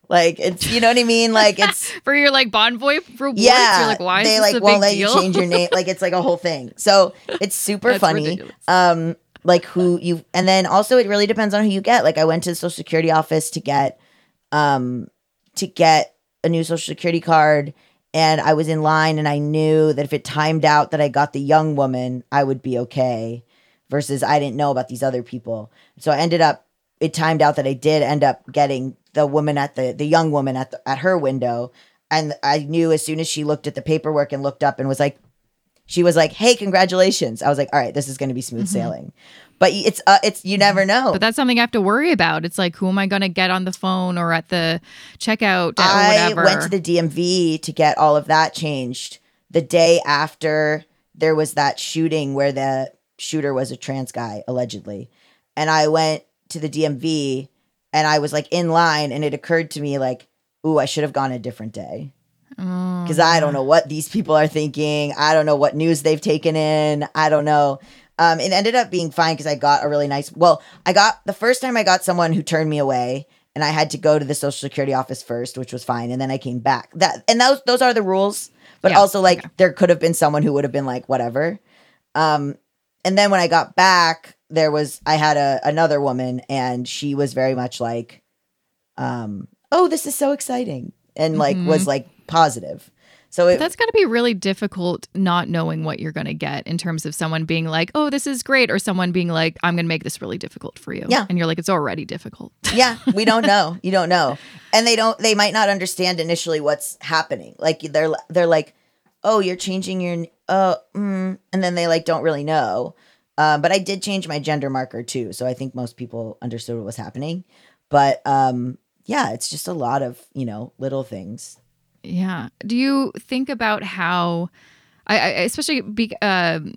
Like, it's, you know what I mean? Like, it's for your like Bonvoy rewards. Yeah, you're like, why they like won't let you change your name. Like, it's like a whole thing. So it's super funny. Ridiculous. Like who you, and then also it really depends on who you get. Like, I went to the Social Security office to get a new Social Security card, and I was in line, and I knew that if it timed out that I got the young woman, I would be okay. Versus, I didn't know about these other people, so it timed out that I did end up getting the woman at the young woman at her window. And I knew as soon as she looked at the paperwork and looked up and was like, she was like, hey, congratulations. I was like, all right, this is going to be smooth sailing. But it's you never know. But that's something I have to worry about. It's like, who am I going to get on the phone or at the checkout or whatever? I went to the DMV to get all of that changed the day after there was that shooting where the shooter was a trans guy, allegedly. And I went to the DMV, and I was like in line, and it occurred to me like, ooh, I should have gone a different day, because I don't know what these people are thinking. I don't know what news they've taken in. I don't know. It ended up being fine because I got a really nice, the first time I got someone who turned me away, and I had to go to the Social Security office first, which was fine. And then I came back. Those are the rules. But also there could have been someone who would have been like, whatever. And then when I got back, I had another woman, and she was very much like, oh, this is so exciting. and like was like positive. So that's got to be really difficult, not knowing what you're going to get in terms of someone being like, oh, this is great. Or someone being like, I'm going to make this really difficult for you. Yeah. And you're like, it's already difficult. Yeah. We don't know. You don't know. And they might not understand initially what's happening. Like they're like, oh, you're changing your, and then they like, don't really know. But I did change my gender marker too. So I think most people understood what was happening, but yeah, it's just a lot of, you know, little things. Yeah. Do you think about how, I especially,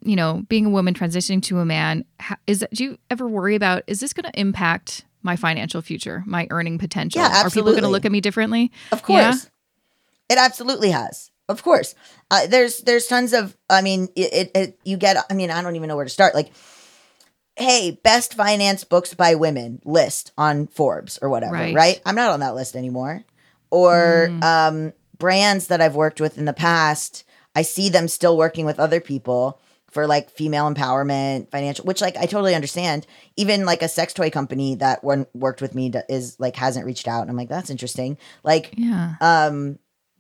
you know, being a woman transitioning to a man, do you ever worry about, is this going to impact my financial future, my earning potential? Yeah, absolutely. Are people going to look at me differently? Of course. Yeah? It absolutely has. Of course. There's tons of, I mean, you get, I mean, I don't even know where to start. Like, hey, best finance books by women list on Forbes or whatever, right? I'm not on that list anymore. Or, brands that I've worked with in the past, I see them still working with other people for like female empowerment, financial, which like I totally understand. Even like a sex toy company that one worked with me is like hasn't reached out, and I'm like, that's interesting. Like, yeah, and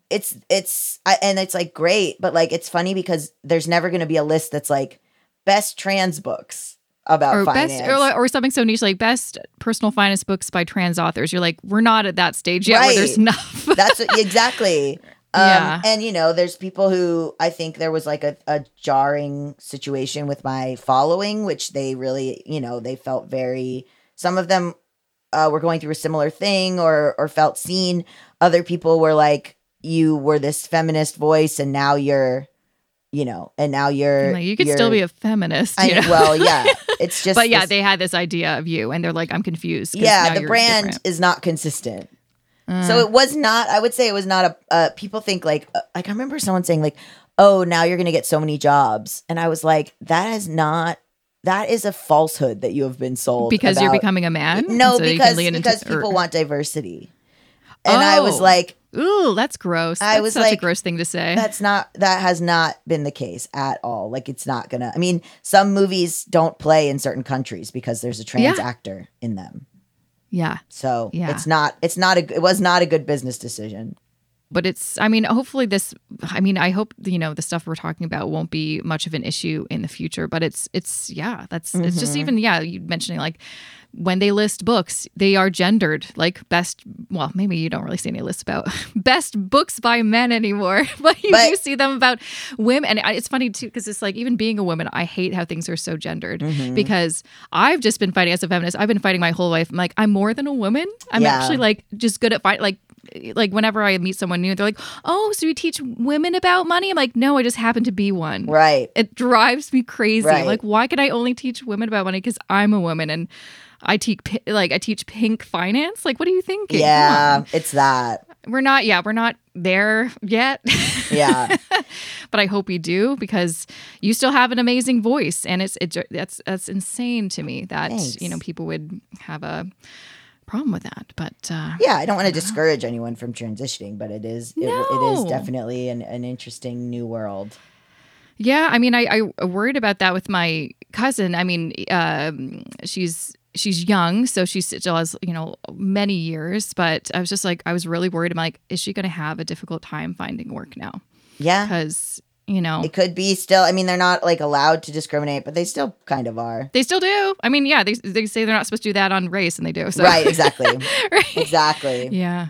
it's like great, but like it's funny because there's never going to be a list that's like best trans books about finance. Or something so niche like best personal finance books by trans authors. You're like, we're not at that stage yet where there's enough. That's exactly. Yeah. And, you know, there's people who, I think there was like a jarring situation with my following, which they really, you know, they felt very, some of them were going through a similar thing or felt seen. Other people were like, you were this feminist voice and now you're, you know, and now you're... Like, you could still be a feminist. You know? Well, yeah. It's just... But yeah, they had this idea of you and they're like, I'm confused. Yeah, the brand is not consistent. So it was not... I would say it was not a... people think like I remember someone saying like, oh, now you're going to get so many jobs. And I was like, that is not... That is a falsehood that you have been sold. Because you're becoming a man? No, so because people want diversity. And I was like... Ooh, that's gross. That's such a gross thing to say. That has not been the case at all. Like, it's not gonna, I mean, some movies don't play in certain countries because there's a trans actor in them. Yeah. So it was not a good business decision. But it's, I mean, hopefully this, I mean, I hope, you know, the stuff we're talking about won't be much of an issue in the future, but it's yeah, that's, it's just even, yeah, you mentioning like when they list books, they are gendered, like best, well, maybe you don't really see any lists about best books by men anymore, but you do see them about women. And it's funny too, because it's like, even being a woman, I hate how things are so gendered because I've just been fighting as a feminist. I've been fighting my whole life. I'm like, I'm more than a woman. I'm actually like just good at fighting, like whenever I meet someone new, they're like, oh, so you teach women about money? I'm like, no, I just happen to be one. Right. It drives me crazy. Right. Like, why can I only teach women about money? Because I'm a woman and I teach pink finance. Like, what are you thinking? Yeah, it's that. We're not there yet. Yeah. But I hope we do because you still have an amazing voice. And that's insane to me that, you know, people would have a problem with that, but yeah, I don't want to discourage anyone from transitioning, but it is definitely an interesting new world. Yeah, I mean, I worried about that with my cousin. I mean, she's young, so she still has, you know, many years. But I was just like, I was really worried. I'm like, is she going to have a difficult time finding work now? Yeah, because, you know, it could be still, I mean, they're not like allowed to discriminate, but they still kind of are. They still do. I mean, yeah, they say they're not supposed to do that on race and they do. So. Right, exactly. Right? Exactly. Yeah.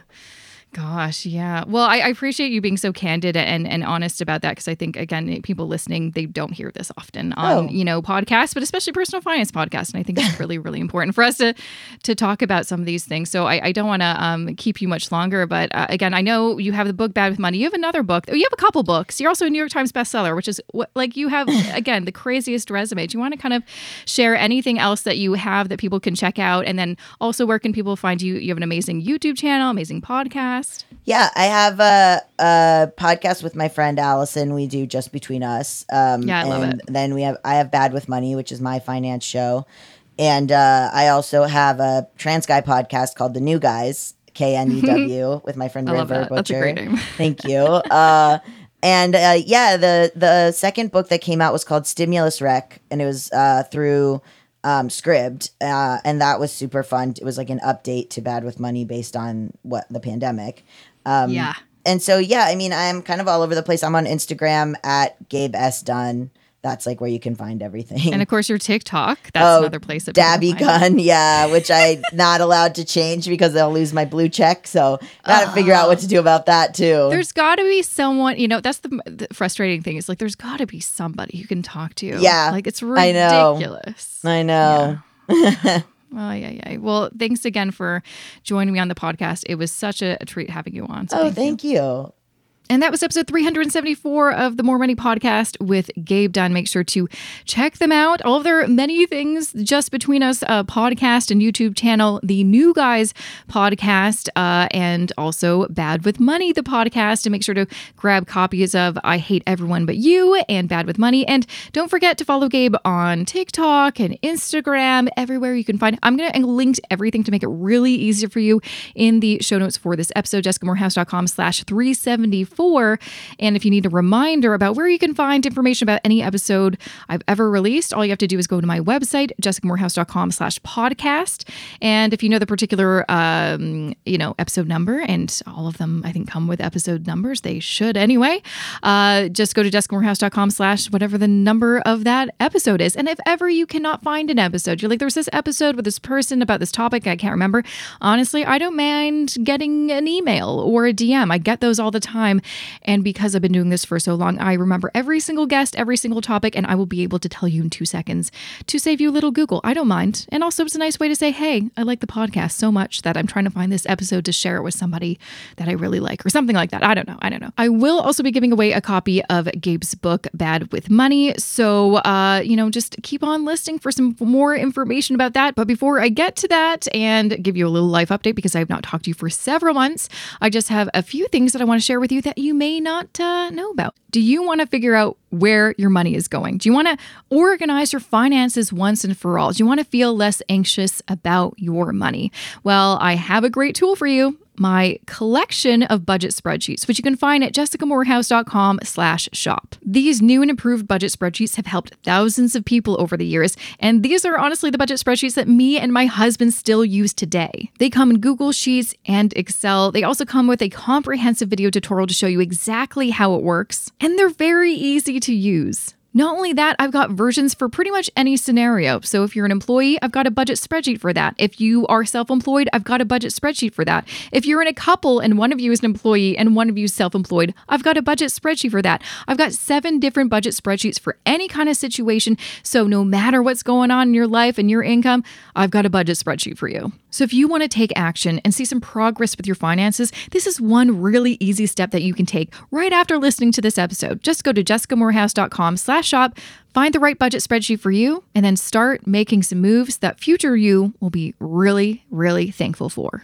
Gosh, yeah. Well, I appreciate you being so candid and honest about that because I think, again, people listening, they don't hear this often on, you know, podcasts, but especially personal finance podcasts. And I think it's really, really important for us to talk about some of these things. So I don't want to keep you much longer. But again, I know you have the book Bad With Money. You have another book. You have a couple books. You're also a New York Times bestseller, which is like you have, again, the craziest resume. Do you want to kind of share anything else that you have that people can check out? And then also, where can people find you? You have an amazing YouTube channel, amazing podcast. Yeah, I have a podcast with my friend Allison. We do Just Between Us. Yeah, I love it. Then I have Bad With Money, which is my finance show. And I also have a trans guy podcast called The New Guys, KNEW, with my friend River Butcher. That's a great name. Thank you. The second book that came out was called Stimulus Wreck, and it was through Scribd, and that was super fun. It was like an update to Bad With Money based on the pandemic. And so, yeah, I mean, I'm kind of all over the place. I'm on Instagram at Gabe S. Dunn. That's like where you can find everything. And of course your TikTok. That's another place. Dabby Gun. Yeah. Which I'm not allowed to change because they'll lose my blue check. So gotta figure out what to do about that too. There's gotta be someone, you know, that's the frustrating thing. It's like, there's gotta be somebody you can talk to. Yeah. Like it's ridiculous. I know. Yeah. Well, thanks again for joining me on the podcast. It was such a treat having you on. So thank you. And that was episode 374 of the More Money Podcast with Gabe Dunn. Make sure to check them out. All of their many things, Just Between Us podcast and YouTube channel, The New Guys podcast, and also Bad With Money, the podcast. And make sure to grab copies of I Hate Everyone But You and Bad With Money. And don't forget to follow Gabe on TikTok and Instagram, everywhere you can find. I'm going to link everything to make it really easy for you in the show notes for this episode, jessicamorehouse.com/374. And if you need a reminder about where you can find information about any episode I've ever released, all you have to do is go to my website, jessicamorehouse.com/podcast. And if you know the particular, episode number, and all of them, I think, come with episode numbers. They should anyway. Just go to jessicamorehouse.com/whatever the number of that episode is. And if ever you cannot find an episode, you're like, there's this episode with this person about this topic, I can't remember. Honestly, I don't mind getting an email or a DM. I get those all the time. And because I've been doing this for so long, I remember every single guest, every single topic, and I will be able to tell you in 2 seconds to save you a little Google. I don't mind. And also, it's a nice way to say, hey, I like the podcast so much that I'm trying to find this episode to share it with somebody that I really like, or something like that. I don't know. I will also be giving away a copy of Gabe's book, Bad With Money. So, just keep on listening for some more information about that. But before I get to that and give you a little life update, because I have not talked to you for several months, I just have a few things that I want to share with you that you may not know about. Do you want to figure out where your money is going? Do you want to organize your finances once and for all? Do you want to feel less anxious about your money? Well, I have a great tool for you. My collection of budget spreadsheets, which you can find at jessicamorehouse.com/shop. These new and improved budget spreadsheets have helped thousands of people over the years. And these are honestly the budget spreadsheets that me and my husband still use today. They come in Google Sheets and Excel. They also come with a comprehensive video tutorial to show you exactly how it works. And they're very easy to use. Not only that, I've got versions for pretty much any scenario. So if you're an employee, I've got a budget spreadsheet for that. If you are self-employed, I've got a budget spreadsheet for that. If you're in a couple and one of you is an employee and one of you is self-employed, I've got a budget spreadsheet for that. I've got 7 different budget spreadsheets for any kind of situation. So no matter what's going on in your life and your income, I've got a budget spreadsheet for you. So if you want to take action and see some progress with your finances, this is one really easy step that you can take right after listening to this episode. Just go to jessicamorehouse.com/shop, find the right budget spreadsheet for you, and then start making some moves that future you will be really, really thankful for.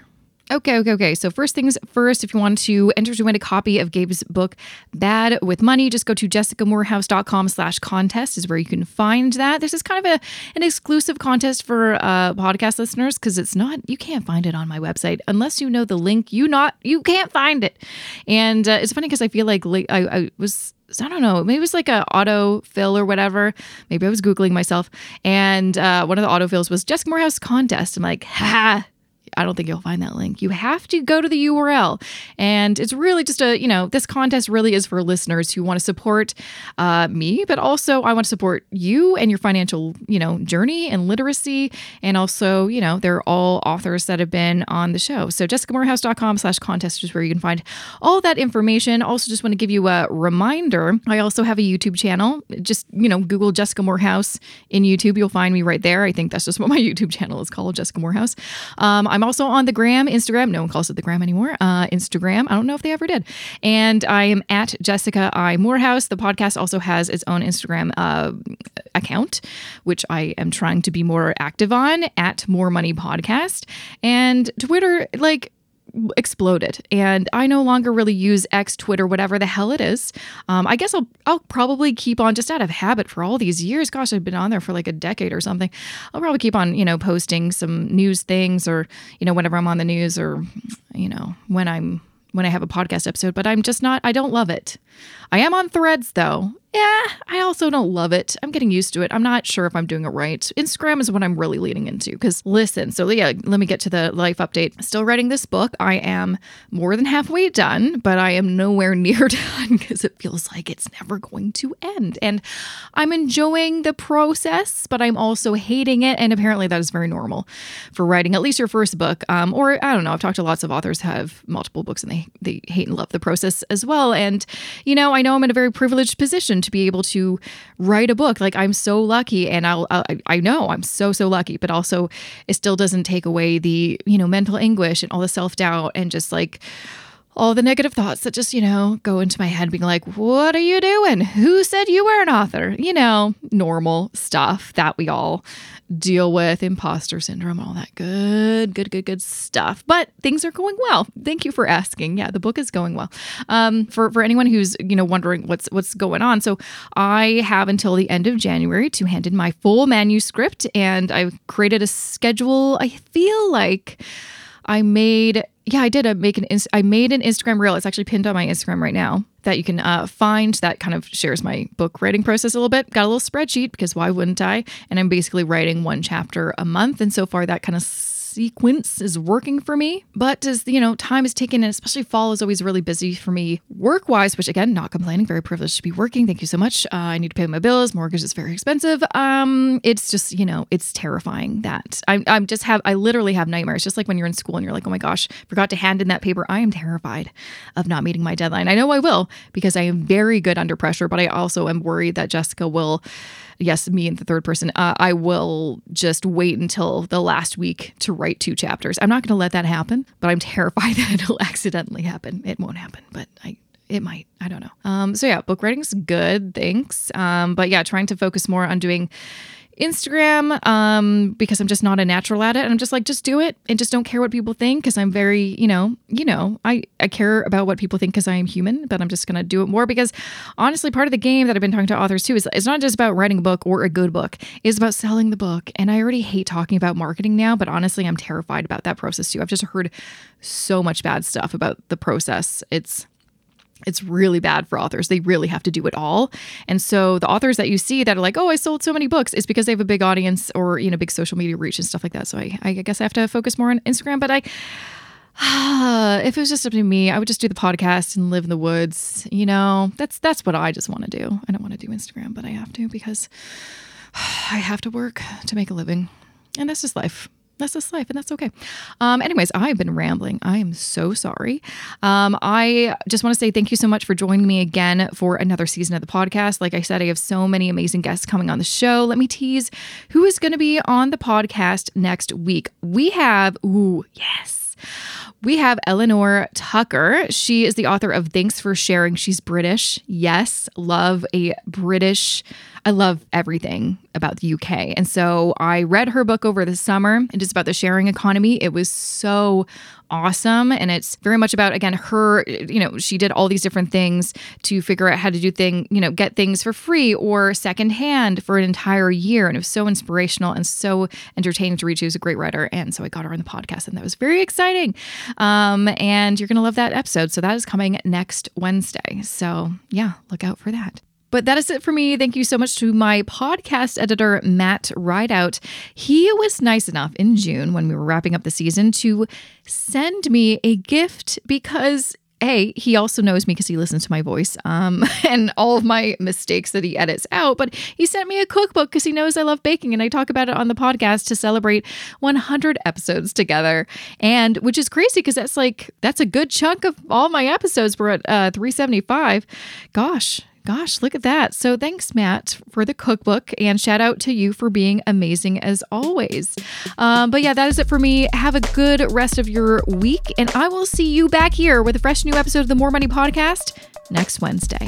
Okay. So first things first, if you want to enter to win a copy of Gabe's book, Bad With Money, just go to jessicamorehouse.com/contest is where you can find that. This is kind of an exclusive contest for podcast listeners, because you can't find it on my website unless you know the link. You can't find it. And it's funny because I feel like I don't know, maybe it was like an autofill or whatever. Maybe I was Googling myself. And one of the autofills was Jessica Morehouse contest. I'm like, I don't think you'll find that link. You have to go to the URL. And it's really just this contest really is for listeners who want to support me, but also I want to support you and your financial, journey and literacy. And also, they're all authors that have been on the show. So jessicamorehouse.com/contest is where you can find all that information. Also, just want to give you a reminder. I also have a YouTube channel. Just, Google Jessica Morehouse in YouTube. You'll find me right there. I think that's just what my YouTube channel is called, Jessica Morehouse. I'm also on the gram, Instagram. No one calls it the gram anymore. Instagram. I don't know if they ever did. And I am at Jessica I. Morehouse. The podcast also has its own Instagram account, which I am trying to be more active on, at More Money Podcast. And Twitter, exploded, and I no longer really use X, Twitter, whatever the hell it is. I guess I'll probably keep on, just out of habit for all these years. Gosh, I've been on there for like a decade or something. I'll probably keep on, posting some news things, or whenever I'm on the news, or when I have a podcast episode. But I don't love it. I am on Threads though, yeah, I also don't love it. I'm getting used to it. I'm not sure if I'm doing it right. Instagram is what I'm really leaning into because listen, so yeah, let me get to the life update. Still writing this book. I am more than halfway done, but I am nowhere near done because it feels like it's never going to end. And I'm enjoying the process, but I'm also hating it. And apparently that is very normal for writing at least your first book. Or I don't know, I've talked to lots of authors who have multiple books and they hate and love the process as well. And, you know, I know I'm in a very privileged position to be able to write a book. Like I'm so lucky and I know I'm so lucky, but also it still doesn't take away the, you know, mental anguish and all the self-doubt and just like all the negative thoughts that just, you know, go into my head being like, what are you doing? Who said you were an author? You know, normal stuff that we all deal with, imposter syndrome, all that good stuff. But things are going well. Thank you for asking. Yeah, the book is going well. For anyone who's, you know, wondering what's going on. So I have until the end of January to hand in my full manuscript and I've created a schedule. I feel like I made an Instagram reel. It's actually pinned on my Instagram right now that you can find that kind of shares my book writing process a little bit. Got a little spreadsheet because why wouldn't I? And I'm basically writing one chapter a month. And so far that kind of sequence is working for me, but as you know, time is taken and especially fall is always really busy for me work-wise, which again, not complaining, very privileged to be working. Thank you so much. I need to pay my bills. Mortgage is very expensive. It's just, you know, it's terrifying that I literally have nightmares. Just like when you're in school and you're like, oh my gosh, forgot to hand in that paper. I am terrified of not meeting my deadline. I know I will because I am very good under pressure, but I also am worried that Jessica will, yes, me in the third person, I will just wait until the last week to write 2 chapters. I'm not going to let that happen, but I'm terrified that it'll accidentally happen. It won't happen, but it might. I don't know. So yeah, book writing's good. Thanks. But yeah, trying to focus more on doing Instagram because I'm just not a natural at it. And I'm just like, just do it and just don't care what people think because I'm very, you know, I care about what people think because I am human, but I'm just going to do it more because honestly, part of the game that I've been talking to authors too is it's not just about writing a book or a good book. It's about selling the book. And I already hate talking about marketing now, but honestly, I'm terrified about that process too. I've just heard so much bad stuff about the process. It's really bad for authors. They really have to do it all. And so the authors that you see that are like, oh, I sold so many books, it's because they have a big audience or, you know, big social media reach and stuff like that. So I guess I have to focus more on Instagram. But if it was just up to me, I would just do the podcast and live in the woods. You know, that's what I just want to do. I don't want to do Instagram, but I have to because I have to work to make a living. And that's just life. That's just life and that's okay. Anyways, I've been rambling. I am so sorry. I just want to say thank you so much for joining me again for another season of the podcast. Like I said, I have so many amazing guests coming on the show. Let me tease who is going to be on the podcast next week. We have Eleanor Tucker. She is the author of Thanks for Sharing. She's British. Yes, love a British. I love everything about the UK. And so I read her book over the summer. It is about the sharing economy. It was so awesome. And it's very much about, again, her, you know, she did all these different things to figure out how to do things, you know, get things for free or secondhand for an entire year. And it was so inspirational and so entertaining to read. She was a great writer. And so I got her on the podcast and that was very exciting. And you're going to love that episode. So that is coming next Wednesday. So yeah, look out for that. But that is it for me. Thank you so much to my podcast editor, Matt Rideout. He was nice enough in June when we were wrapping up the season to send me a gift because A, he also knows me because he listens to my voice and all of my mistakes that he edits out. But he sent me a cookbook because he knows I love baking and I talk about it on the podcast to celebrate 100 episodes together. And which is crazy because that's a good chunk of all my episodes. We're at 375. Gosh, look at that. So thanks, Matt, for the cookbook and shout out to you for being amazing as always. But yeah, that is it for me. Have a good rest of your week and I will see you back here with a fresh new episode of the More Money Podcast next Wednesday.